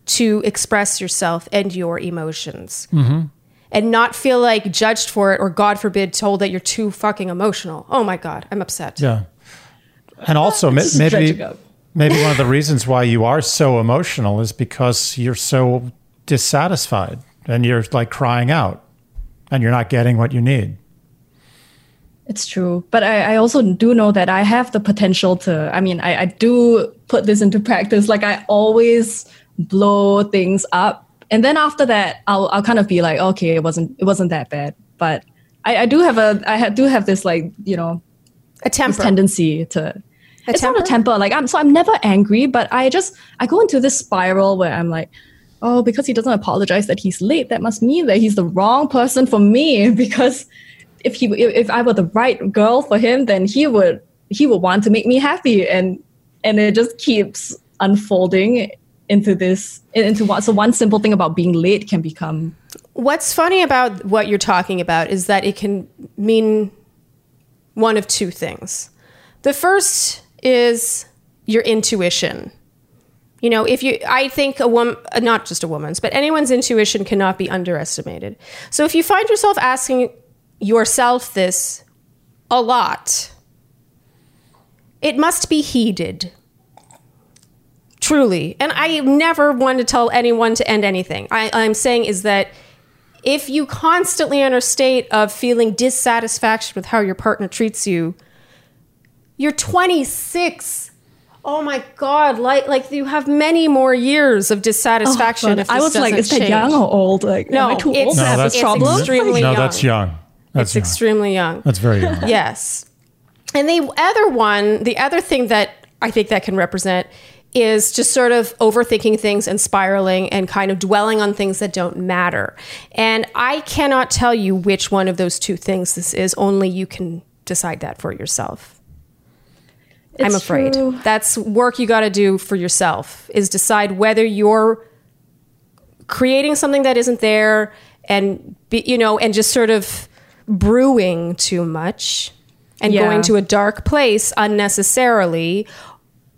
to express yourself and your emotions. Mm-hmm. And not feel like judged for it or, God forbid, told that you're too fucking emotional. Oh my God, I'm upset. Yeah. And also, maybe one of the reasons why you are so emotional is because you're so... dissatisfied and you're like crying out and you're not getting what you need. It's true. But I also do know that I have the potential to, I do put this into practice. Like I always blow things up. And then after that, I'll kind of be like, okay, it wasn't that bad. But I do have this like, you know, a temper tendency to... It's not a temper. Like I'm never angry, but I go into this spiral where I'm like, oh, because he doesn't apologize that he's late, that must mean that he's the wrong person for me. Because if I were the right girl for him, then he would want to make me happy, and it just keeps unfolding into one simple thing about being late can become... What's funny about what you're talking about is that it can mean one of two things. The first is your intuition. You know, I think a woman, not just a woman's, but anyone's intuition cannot be underestimated. So if you find yourself asking yourself this a lot, it must be heeded. Truly. And I never want to tell anyone to end anything. I'm saying is that if you constantly are in a state of feeling dissatisfaction with how your partner treats you, you're 26. Oh my God, like you have many more years of dissatisfaction if this doesn't change. I was like, is that young or old? Like, no, am I too old to have this problem? Extremely young. No, that's young. It's extremely young. That's very young. Yes. And the other thing that I think that can represent is just sort of overthinking things and spiraling and kind of dwelling on things that don't matter. And I cannot tell you which one of those two things this is. Only you can decide that for yourself. I'm afraid. True. That's work you got to do for yourself, is decide whether you're creating something that isn't there and, and just sort of brewing too much and going to a dark place unnecessarily,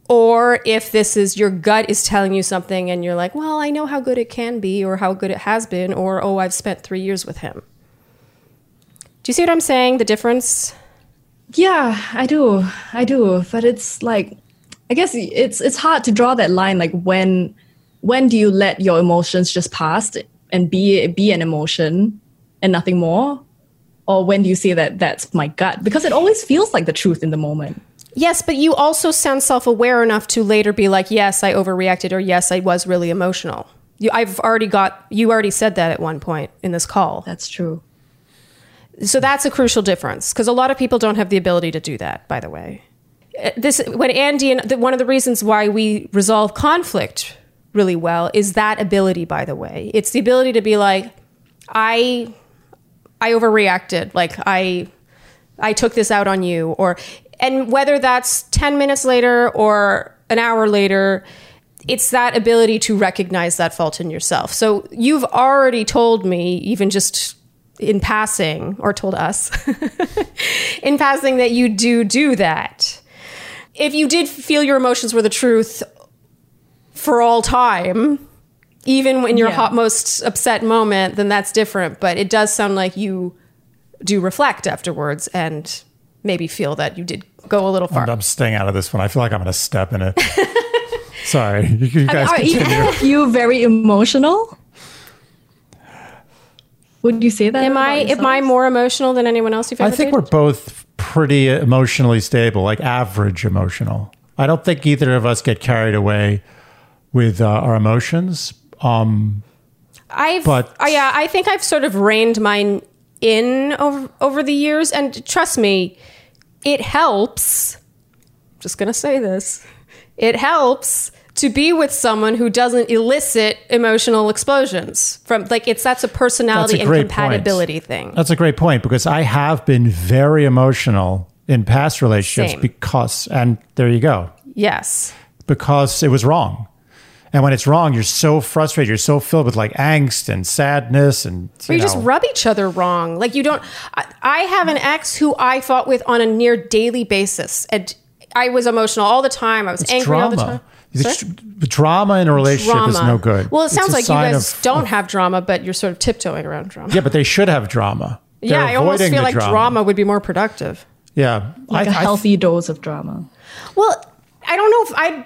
or if this is your gut is telling you something and you're like, well, I know how good it can be or how good it has been, or, oh, I've spent 3 years with him. Do you see what I'm saying? The difference? Yeah, I do. But it's like, I guess it's hard to draw that line. Like when do you let your emotions just pass and be an emotion and nothing more? Or when do you say that that's my gut? Because it always feels like the truth in the moment. Yes, but you also sound self-aware enough to later be like, yes, I overreacted, or yes, I was really emotional. You already said that at one point in this call. That's true. So that's a crucial difference, because a lot of people don't have the ability to do that, by the way. One of the reasons why we resolve conflict really well is that ability, by the way. It's the ability to be like, I overreacted, like I took this out on you, and whether that's 10 minutes later or an hour later, it's that ability to recognize that fault in yourself. So you've already told me, even just in passing, or told us in passing, that you do that. If you did feel your emotions were the truth for all time, even in your most upset moment, then that's different. But it does sound like you do reflect afterwards and maybe feel that you did go a little far. I'm staying out of this one. I feel like I'm going to step in it. Sorry. You guys are you very emotional? Would you say that? Am I more emotional than anyone else you've ever dated? I think we're both pretty emotionally stable, like average emotional. I don't think either of us get carried away with our emotions. I think I've sort of reined mine in over the years, and trust me, it helps. I'm just gonna say this: it helps to be with someone who doesn't elicit emotional explosions from, like, that's a personality and compatibility thing. That's a great point, because I have been very emotional in past relationships. Same. And there you go. Yes. Because it was wrong. And when it's wrong, you're so frustrated. You're so filled with like angst and sadness, and you just rub each other wrong. Like, you don't. I have an ex who I fought with on a near daily basis, and I was emotional all the time. I was angry all the time. The drama in a relationship is no good. Well, it sounds like you guys don't have drama, but you're sort of tiptoeing around drama. Yeah, but they should have drama. Yeah, I almost feel like drama would be more productive. Yeah, like a healthy dose of drama. Well, I don't know if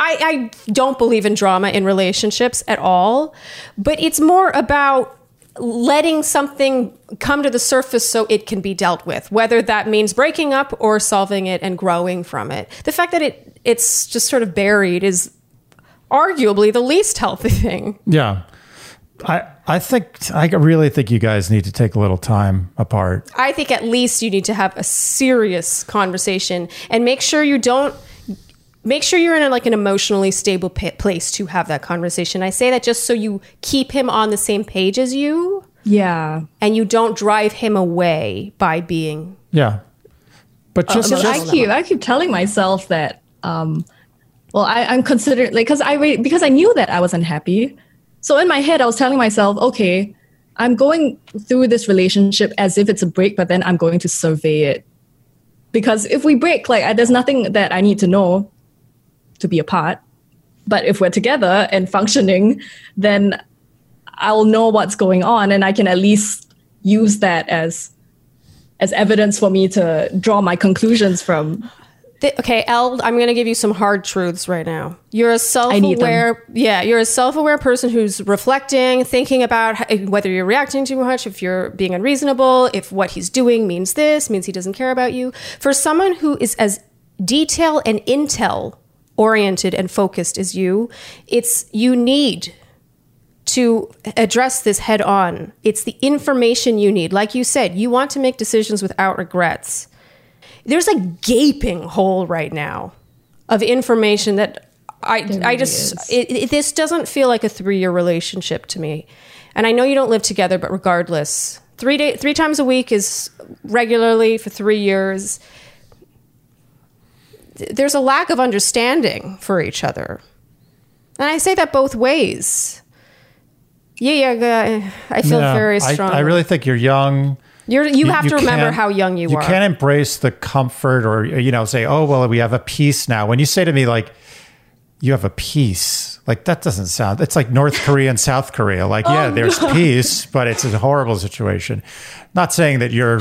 I don't believe in drama in relationships at all, but it's more about letting something come to the surface so it can be dealt with, whether that means breaking up or solving it and growing from it. The fact that it's just sort of buried is arguably the least healthy thing. Yeah. I really think you guys need to take a little time apart. I think at least you need to have a serious conversation and make sure you're in an emotionally stable place to have that conversation. I say that just so you keep him on the same page as you. Yeah. And you don't drive him away by being... Yeah. But I keep telling myself that, I'm considered... like, because I knew that I was unhappy. So in my head, I was telling myself, okay, I'm going through this relationship as if it's a break, but then I'm going to survey it. Because if we break, there's nothing that I need to know to be apart. But if we're together and functioning, then I'll know what's going on, and I can at least use that as evidence for me to draw my conclusions from. Okay, Elle, I'm going to give you some hard truths right now. You're a self-aware person who's reflecting, thinking about whether you're reacting too much, if you're being unreasonable, if what he's doing means this, means he doesn't care about you. For someone who is as detail and intel oriented and focused as you, you need to address this head on. It's the information you need. Like you said, you want to make decisions without regrets. There's a gaping hole right now of information that this doesn't feel like a 3-year relationship to me. And I know you don't live together, but regardless, 3 times a week is regularly for 3 years. There's a lack of understanding for each other. And I say that both ways. Yeah, I feel very strong. I really think you're young. You have to remember how young you are. You can't embrace the comfort or, say, oh, well, we have a peace now. When you say to me, you have a peace, that doesn't sound... It's like North Korea and South Korea. There's peace, but it's a horrible situation. Not saying that your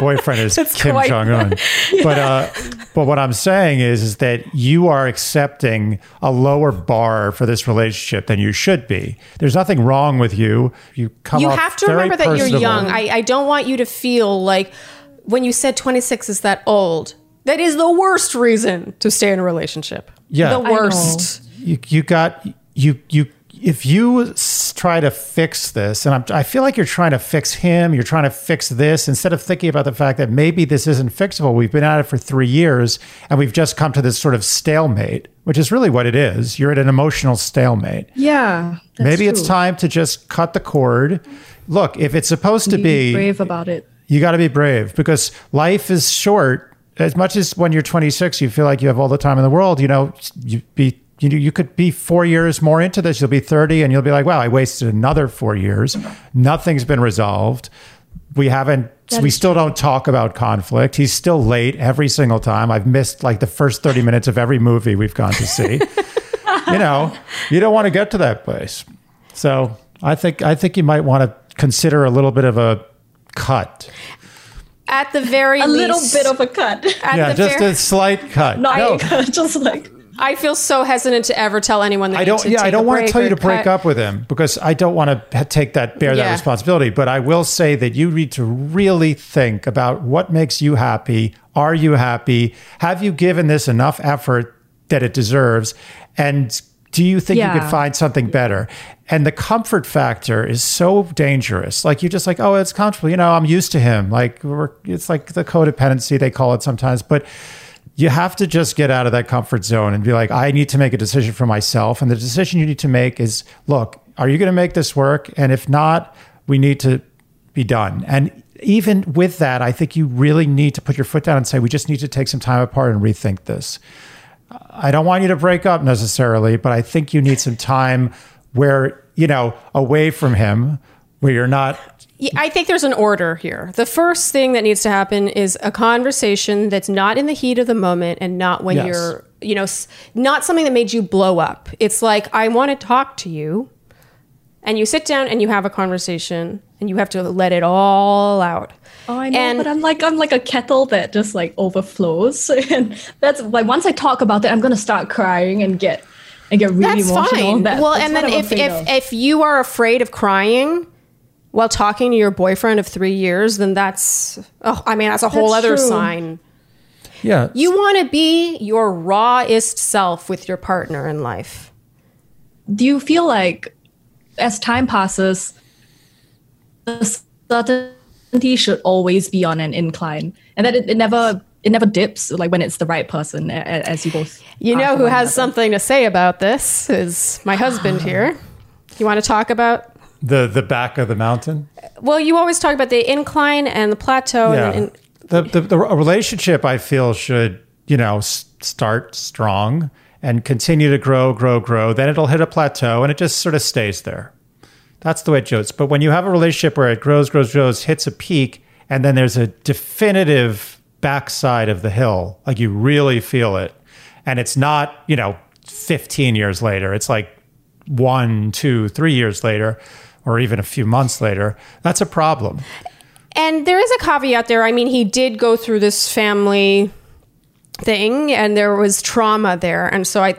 boyfriend is Kim Jong-un. Yeah. But what I'm saying is that you are accepting a lower bar for this relationship than you should be. There's nothing wrong with you. You have to remember that you're young. I don't want you to feel like when you said 26 is that old. That is the worst reason to stay in a relationship. Yeah. The worst. If you try to fix this, and I feel like you're trying to fix him, you're trying to fix this, instead of thinking about the fact that maybe this isn't fixable. We've been at it for 3 years, and we've just come to this sort of stalemate, which is really what it is. You're at an emotional stalemate. Yeah, that's maybe true. It's time to just cut the cord. Look, if it's supposed to be... brave about it. You got to be brave, because life is short. As much as when you're 26, you feel like you have all the time in the world, you could be 4 years more into this. You'll be 30 and you'll be like, wow, I wasted another 4 years. Nothing's been resolved. We still don't talk about conflict. He's still late every single time. I've missed the first 30 minutes of every movie we've gone to see. You don't want to get to that place. So I think you might want to consider a little bit of a cut. At the very least. A little bit of a cut. Just a slight cut. Not a cut, just I feel so hesitant to ever tell anyone that. I don't want to tell you to break up with him, because I don't want to take that responsibility. But I will say that you need to really think about what makes you happy. Are you happy? Have you given this enough effort that it deserves? And do you think you could find something better? And the comfort factor is so dangerous. Like, you're just like, oh, it's comfortable. You know, I'm used to him. Like, it's like the codependency, they call it sometimes. But you have to just get out of that comfort zone and be like, I need to make a decision for myself. And the decision you need to make is, look, are you going to make this work? And if not, we need to be done. And even with that, I think you really need to put your foot down and say, we just need to take some time apart and rethink this. I don't want you to break up necessarily, but I think you need some time where, you know, away from him, where you're not. I think there's an order here. The first thing that needs to happen is a conversation that's not in the heat of the moment and not when you're, you know, not something that made you blow up. It's like, I want to talk to you. And you sit down and you have a conversation and you have to let it all out. Oh, I know, but I'm like a kettle that just like overflows. And that's like, once I talk about it, I'm going to start crying and get really emotional. That's fine. Well, and then if you are afraid of crying while talking to your boyfriend of 3 years, then that's a whole other sign. Yeah. You want to be your rawest self with your partner in life. Do you feel like, as time passes, the certainty should always be on an incline, and that it never dips, like when it's the right person, as you both. You know who has something to say about this is my husband here. You want to talk about the back of the mountain? Well, you always talk about the incline and the plateau. Yeah. And the relationship, I feel, should, you know, start strong and continue to grow. Then it'll hit a plateau and it just sort of stays there. That's the way it goes. But when you have a relationship where it grows, hits a peak, and then there's a definitive backside of the hill, like you really feel it. And it's not, you know, 15 years later, it's like 1, 2, 3 years later, or even a few months later. That's a problem. And there is a caveat there. I mean, he did go through this family thing and there was trauma there, and so I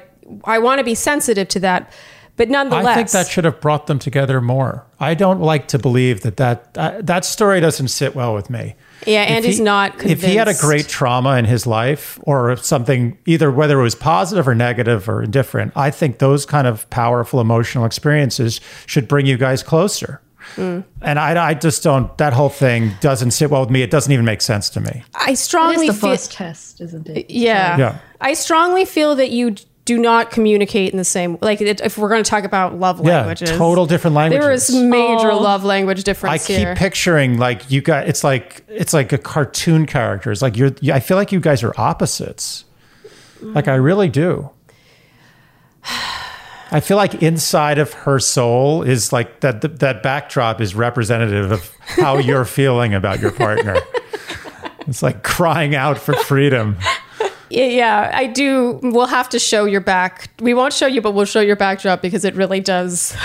want to be sensitive to that, but nonetheless I think that should have brought them together more. I don't like to believe that story doesn't sit well with me. Yeah. Andy's not convinced. If he had a great trauma in his life or something, either whether it was positive or negative or indifferent, I think those kind of powerful emotional experiences should bring you guys closer. Mm. And I just don't, that whole thing doesn't sit well with me. It doesn't even make sense to me. I strongly feel... It is the first test, isn't it? Yeah. I strongly feel that you do not communicate in the same... Like, if we're going to talk about love languages... Yeah, total different languages. There is major love language difference here. I keep picturing, like, you guys... It's like a cartoon character. It's like I feel like you guys are opposites. Mm. Like, I really do. I feel like inside of her soul is like that backdrop is representative of how you're feeling about your partner. It's like crying out for freedom. Yeah, I do. We'll have to show your back. We won't show you, but we'll show your backdrop, because it really does.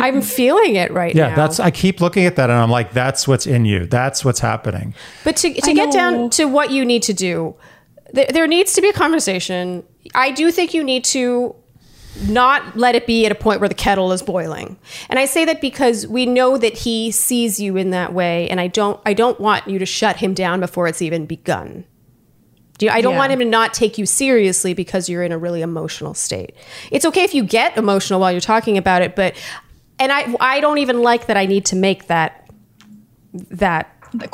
I'm feeling it right now. Yeah, I keep looking at that and I'm like, that's what's in you. That's what's happening. But to get down to what you need to do, there needs to be a conversation. I do think you need to not let it be at a point where the kettle is boiling. And I say that because we know that he sees you in that way, and I don't want you to shut him down before it's even begun. I don't want him to not take you seriously because you're in a really emotional state. It's okay if you get emotional while you're talking about it, but I don't even like that I need to make that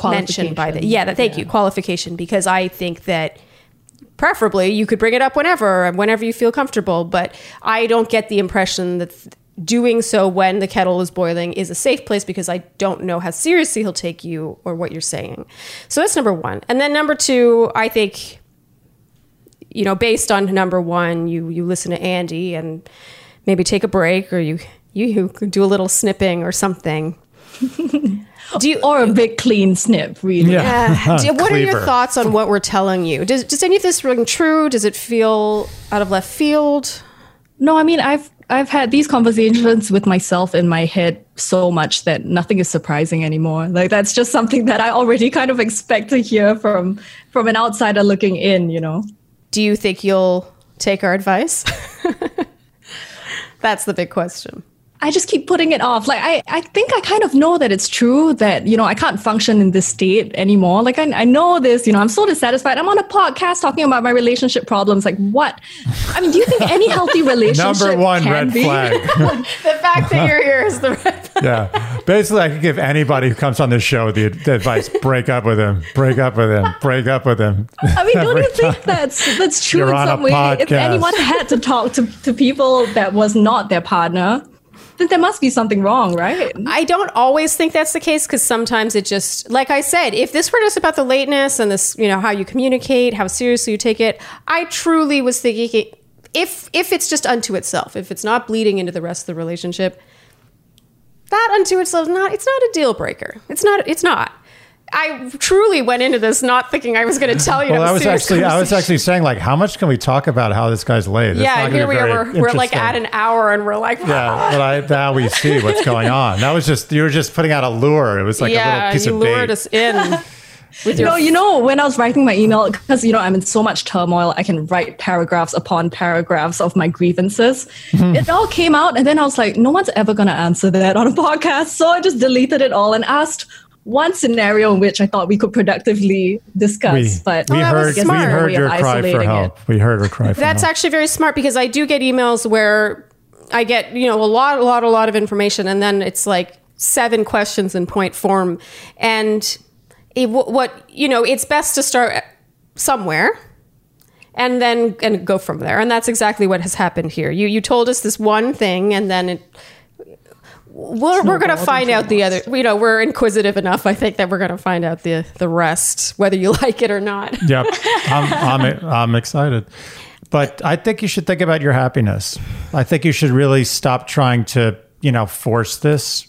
mention by the... Yeah, thank you, qualification, because I think that preferably, you could bring it up whenever you feel comfortable. But I don't get the impression that doing so when the kettle is boiling is a safe place, because I don't know how seriously he'll take you or what you're saying. So that's number one. And then number two, I think, you know, based on number one, you listen to Andy and maybe take a break, or you do a little snipping or something. Or a big clean snip, really. Yeah. What are your thoughts on what we're telling you? Does any of this ring true? Does it feel out of left field? No, I mean, I've had these conversations with myself in my head so much that nothing is surprising anymore. Like, that's just something that I already kind of expect to hear from an outsider looking in, you know. Do you think you'll take our advice? That's the big question. I just keep putting it off. Like, I think I kind of know that it's true that, you know, I can't function in this state anymore. Like, I know this, you know, I'm so dissatisfied. I'm on a podcast talking about my relationship problems. Like, what? I mean, do you think any healthy relationship Number one red flag. The fact that you're here is the red flag. Yeah. Basically, I could give anybody who comes on this show the advice, break up with him. I mean, don't you think that's true in some way? Podcast. If anyone had to talk to people that was not their partner, then there must be something wrong, right? I don't always think that's the case, because sometimes it just, like I said, if this were just about the lateness and this, you know, how you communicate, how seriously you take it, I truly was thinking if it's just unto itself, if it's not bleeding into the rest of the relationship, that unto itself, it's not a deal breaker. It's not. I truly went into this not thinking I was going to tell you. Well, I was actually saying, like, how much can we talk about how this guy's laid? Yeah, here we are. We're like at an hour, and we're like, yeah. But now we see what's going on. That was just, you were just putting out a lure. It was like a little piece of bait. Yeah, you lured us in. You know, when I was writing my email, because, you know, I'm in so much turmoil, I can write paragraphs upon paragraphs of my grievances. Mm-hmm. It all came out, and then I was like, no one's ever going to answer that on a podcast, so I just deleted it all and asked one scenario in which I thought we could productively discuss, but we heard your cry for help. We heard her cry for help. That's actually very smart, because I do get emails where I get, you know, a lot of information, and then it's like 7 questions in point form. And it's best to start somewhere and then go from there. And that's exactly what has happened here. You told us this one thing, and then we're going to find out the other, you know, we're inquisitive enough, I think, that we're going to find out the rest, whether you like it or not. Yep. I'm excited. But I think you should think about your happiness. I think you should really stop trying to, you know, force this.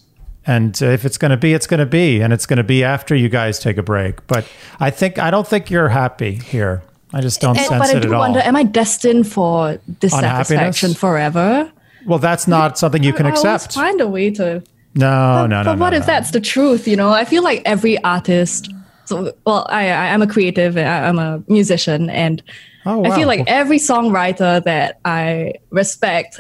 And if it's going to be, it's going to be. And it's going to be after you guys take a break. But I don't think you're happy here. I just don't sense it at all. But I do wonder, am I destined for dissatisfaction forever? Well, that's not something you can accept. I always find a way to. But what if that's the truth? You know, I feel like every artist. I'm a creative. I'm a musician, and I feel like every songwriter that I respect,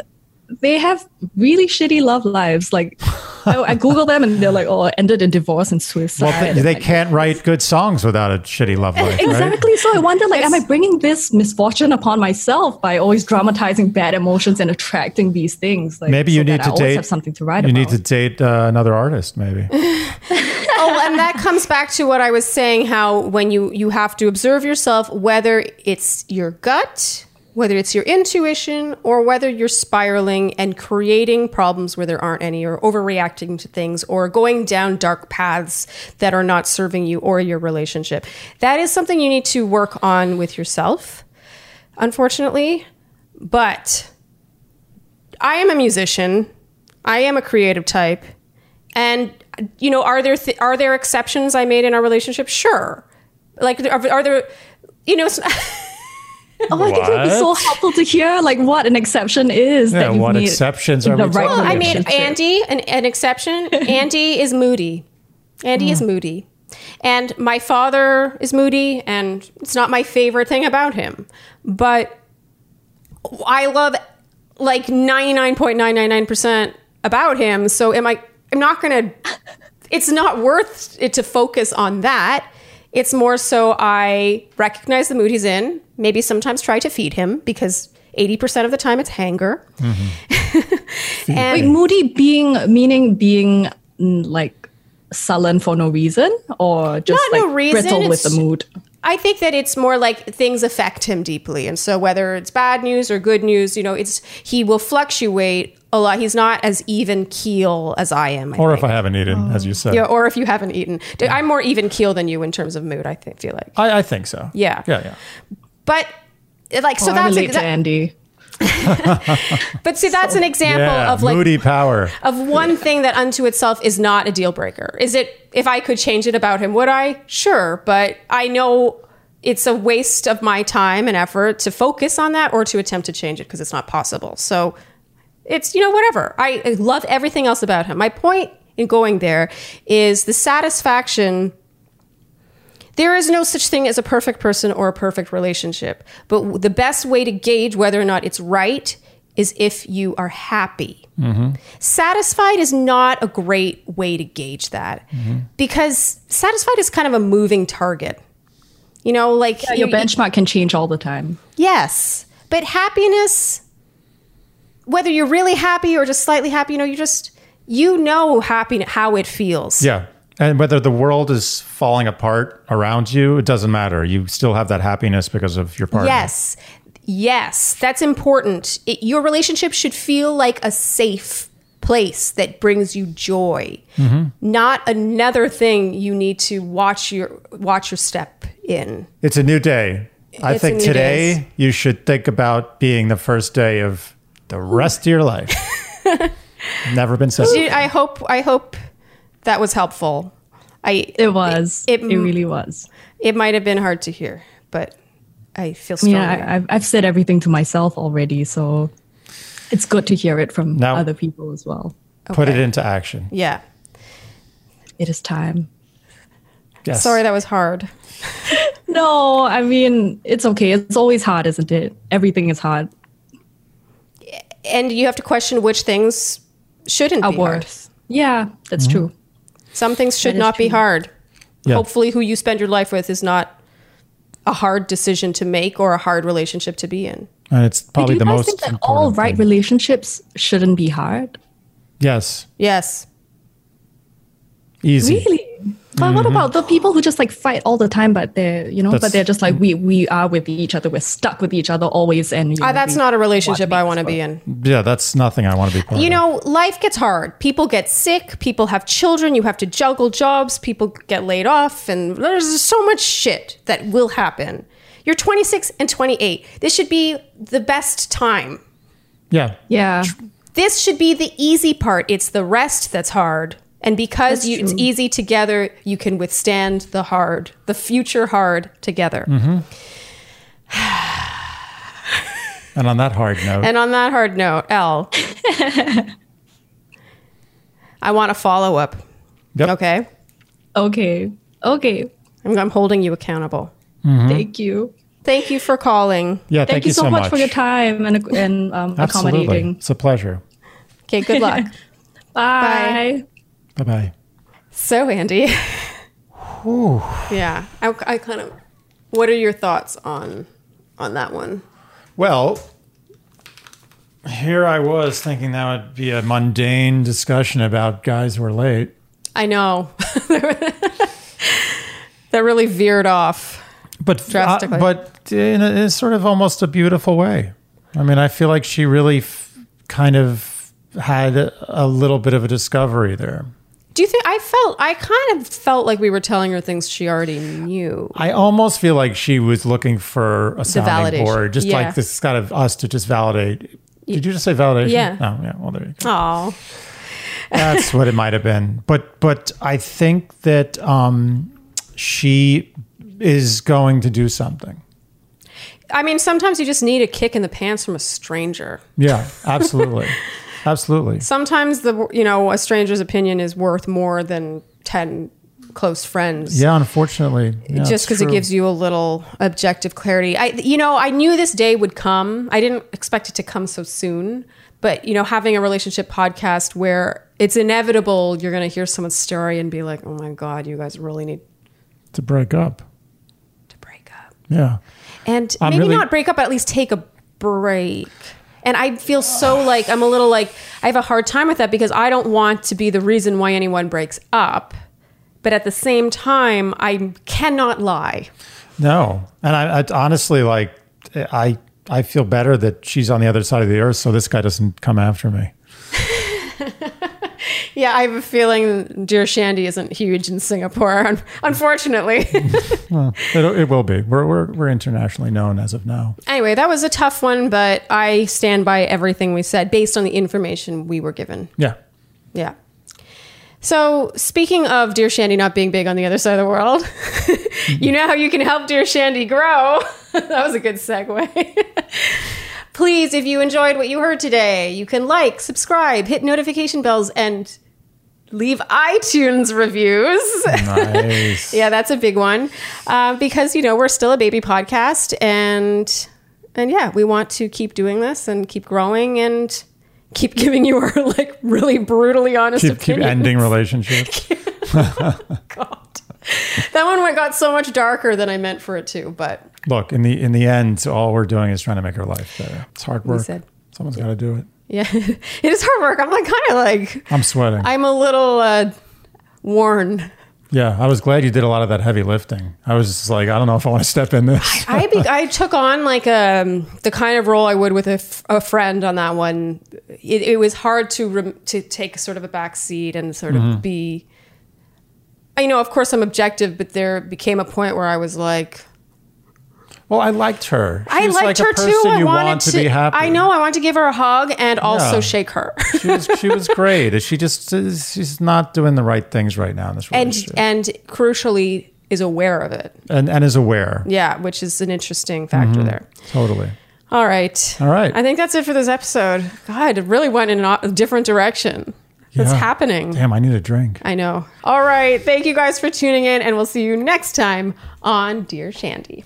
they have really shitty love lives. Like, I Google them, and they're like, I ended in divorce and suicide. Well, they can't write good songs without a shitty love life, exactly, right? So I wonder, like, am I bringing this misfortune upon myself by always dramatizing bad emotions and attracting these things? Like, maybe you need to date another artist, maybe. And that comes back to what I was saying, how when you have to observe yourself, whether it's your gut, whether it's your intuition, or whether you're spiraling and creating problems where there aren't any, or overreacting to things, or going down dark paths that are not serving you or your relationship. That is something you need to work on with yourself, unfortunately. But I am a musician. I am a creative type. And, you know, are there exceptions I made in our relationship? Sure. Like, are there, you know... I think it would be so helpful to hear, like, what an exception is. Yeah, that what exceptions are we talking about? Well, I mean, Andy, an exception. Andy is moody. And my father is moody, and it's not my favorite thing about him. But I love, like, 99.999% about him. So I'm not going to... It's not worth it to focus on that. It's more so I recognize the mood he's in, maybe sometimes try to feed him, because 80% of the time it's hanger. Mm-hmm. And wait, moody being like sullen for no reason, or just like no reason, brittle with the mood? I think that it's more like things affect him deeply. And so whether it's bad news or good news, you know, he will fluctuate a lot. He's not as even keel as I am. I think. If I haven't eaten, as you said. Yeah, or if you haven't eaten. Yeah. I'm more even keel than you in terms of mood, I feel like. I think so. Yeah. Yeah. But like, so that's... I relate to Andy. But see, that's an example of like... moody power. Of one thing that unto itself is not a deal breaker. Is it... If I could change it about him, would I? Sure. But I know it's a waste of my time and effort to focus on that or to attempt to change it, because it's not possible. So it's, you know, whatever. I love everything else about him. My point in going there is the satisfaction There is no such thing as a perfect person or a perfect relationship. But the best way to gauge whether or not it's right is if you are happy. Mm-hmm. Satisfied is not a great way to gauge that, mm-hmm. because satisfied is kind of a moving target. You know, like... Yeah, your benchmark can change all the time. Yes. But happiness, whether you're really happy or just slightly happy, you know, you just... You know how it feels. Yeah. And whether the world is falling apart around you, it doesn't matter. You still have that happiness because of your partner. Yes. Yes. That's important. Your relationship should feel like a safe place that brings you joy. Mm-hmm. Not another thing you need to watch your step in. It's a new day. I think today you should think about being the first day of the rest of your life. Never been said. I hope that was helpful. It really was. It might have been hard to hear, but I feel strongly. Yeah, I've said everything to myself already, so it's good to hear it from other people as well. Okay. Put it into action. Yeah. It is time. Yes. Sorry, that was hard. No, I mean, it's okay. It's always hard, isn't it? Everything is hard. And you have to question which things shouldn't be hard. Yeah, that's mm-hmm. true. Some things should not be hard. Yeah. Hopefully who you spend your life with is not a hard decision to make or a hard relationship to be in. And it's probably the most important thing. Do you guys think that all right relationships shouldn't be hard? Yes. Yes. Easy. Really? But mm-hmm. what about the people who just like fight all the time, but they're just like, we are with each other, we're stuck with each other always, and that's not a relationship I want to be in. Yeah, that's nothing I want to be part of. You know, life gets hard. People get sick. People have children. You have to juggle jobs. People get laid off, and there's so much shit that will happen. You're 26 and 28. This should be the best time. Yeah. Yeah. This should be the easy part. It's the rest that's hard. And because it's easy together, you can withstand the hard, the future hard together. Mm-hmm. And on that hard note, Elle, I want a follow-up. Yep. Okay. I'm holding you accountable. Mm-hmm. Thank you. Thank you for calling. Yeah, thank you so much for your time and accommodating. It's a pleasure. Okay, good luck. Bye. Bye-bye. So, Andy. Ooh. Yeah. I kind of... What are your thoughts on that one? Well, here I was thinking that would be a mundane discussion about guys who are late. I know. That really veered off drastically. But in a sort of almost a beautiful way. I mean, I feel like she really kind of had a little bit of a discovery there. Do you think I kind of felt like we were telling her things she already knew? I almost feel like she was looking for a sounding board, just like this kind of us to just validate. Did you just say validation? Yeah. Oh, yeah. Well, there you go. Oh, that's what it might have been. But I think that she is going to do something. I mean, sometimes you just need a kick in the pants from a stranger. Yeah, absolutely. Absolutely. Sometimes a stranger's opinion is worth more than 10 close friends. Yeah, unfortunately. Yeah, just because it gives you a little objective clarity. I knew this day would come. I didn't expect it to come so soon. But, having a relationship podcast where it's inevitable you're going to hear someone's story and be like, oh my God, you guys really need... To break up. Yeah. And not break up, but at least take a break. And I feel so like, I'm a little like, I have a hard time with that because I don't want to be the reason why anyone breaks up. But at the same time, I cannot lie. No. And I honestly, like, I feel better that she's on the other side of the earth, so this guy doesn't come after me. Yeah, I have a feeling Dear Shandy isn't huge in Singapore, unfortunately. Well, it will be. We're internationally known as of now. Anyway, that was a tough one, but I stand by everything we said based on the information we were given. Yeah. Yeah. So speaking of Dear Shandy not being big on the other side of the world, you know how you can help Dear Shandy grow. That was a good segue. Please, if you enjoyed what you heard today, you can like, subscribe, hit notification bells, and leave iTunes reviews. Nice. Yeah, that's a big one. Because, you know, we're still a baby podcast and yeah, we want to keep doing this and keep growing and keep giving you our like really brutally honest opinions. Keep ending relationships. Oh, God. That one got so much darker than I meant for it to, but look, in the end, all we're doing is trying to make our life better. It's hard work. Someone's got to do it. Yeah, it is hard work. I'm like kind of like... I'm sweating. I'm a little worn. Yeah, I was glad you did a lot of that heavy lifting. I was just like, I don't know if I want to step in this. I took on like the kind of role I would with a friend on that one. It was hard to take sort of a back seat and sort of be... I know, of course, I'm objective, but there became a point where I was like... Well, I liked her. I liked her too. I wanted to be happy. I know. I wanted to give her a hug and also shake her. She was great. She's not doing the right things right now in this relationship. And crucially, is aware of it. And is aware. Yeah, which is an interesting factor there. Totally. All right. I think that's it for this episode. God, it really went in a different direction. That's happening. Damn, I need a drink. I know. All right. Thank you guys for tuning in, and we'll see you next time on Dear Shandy.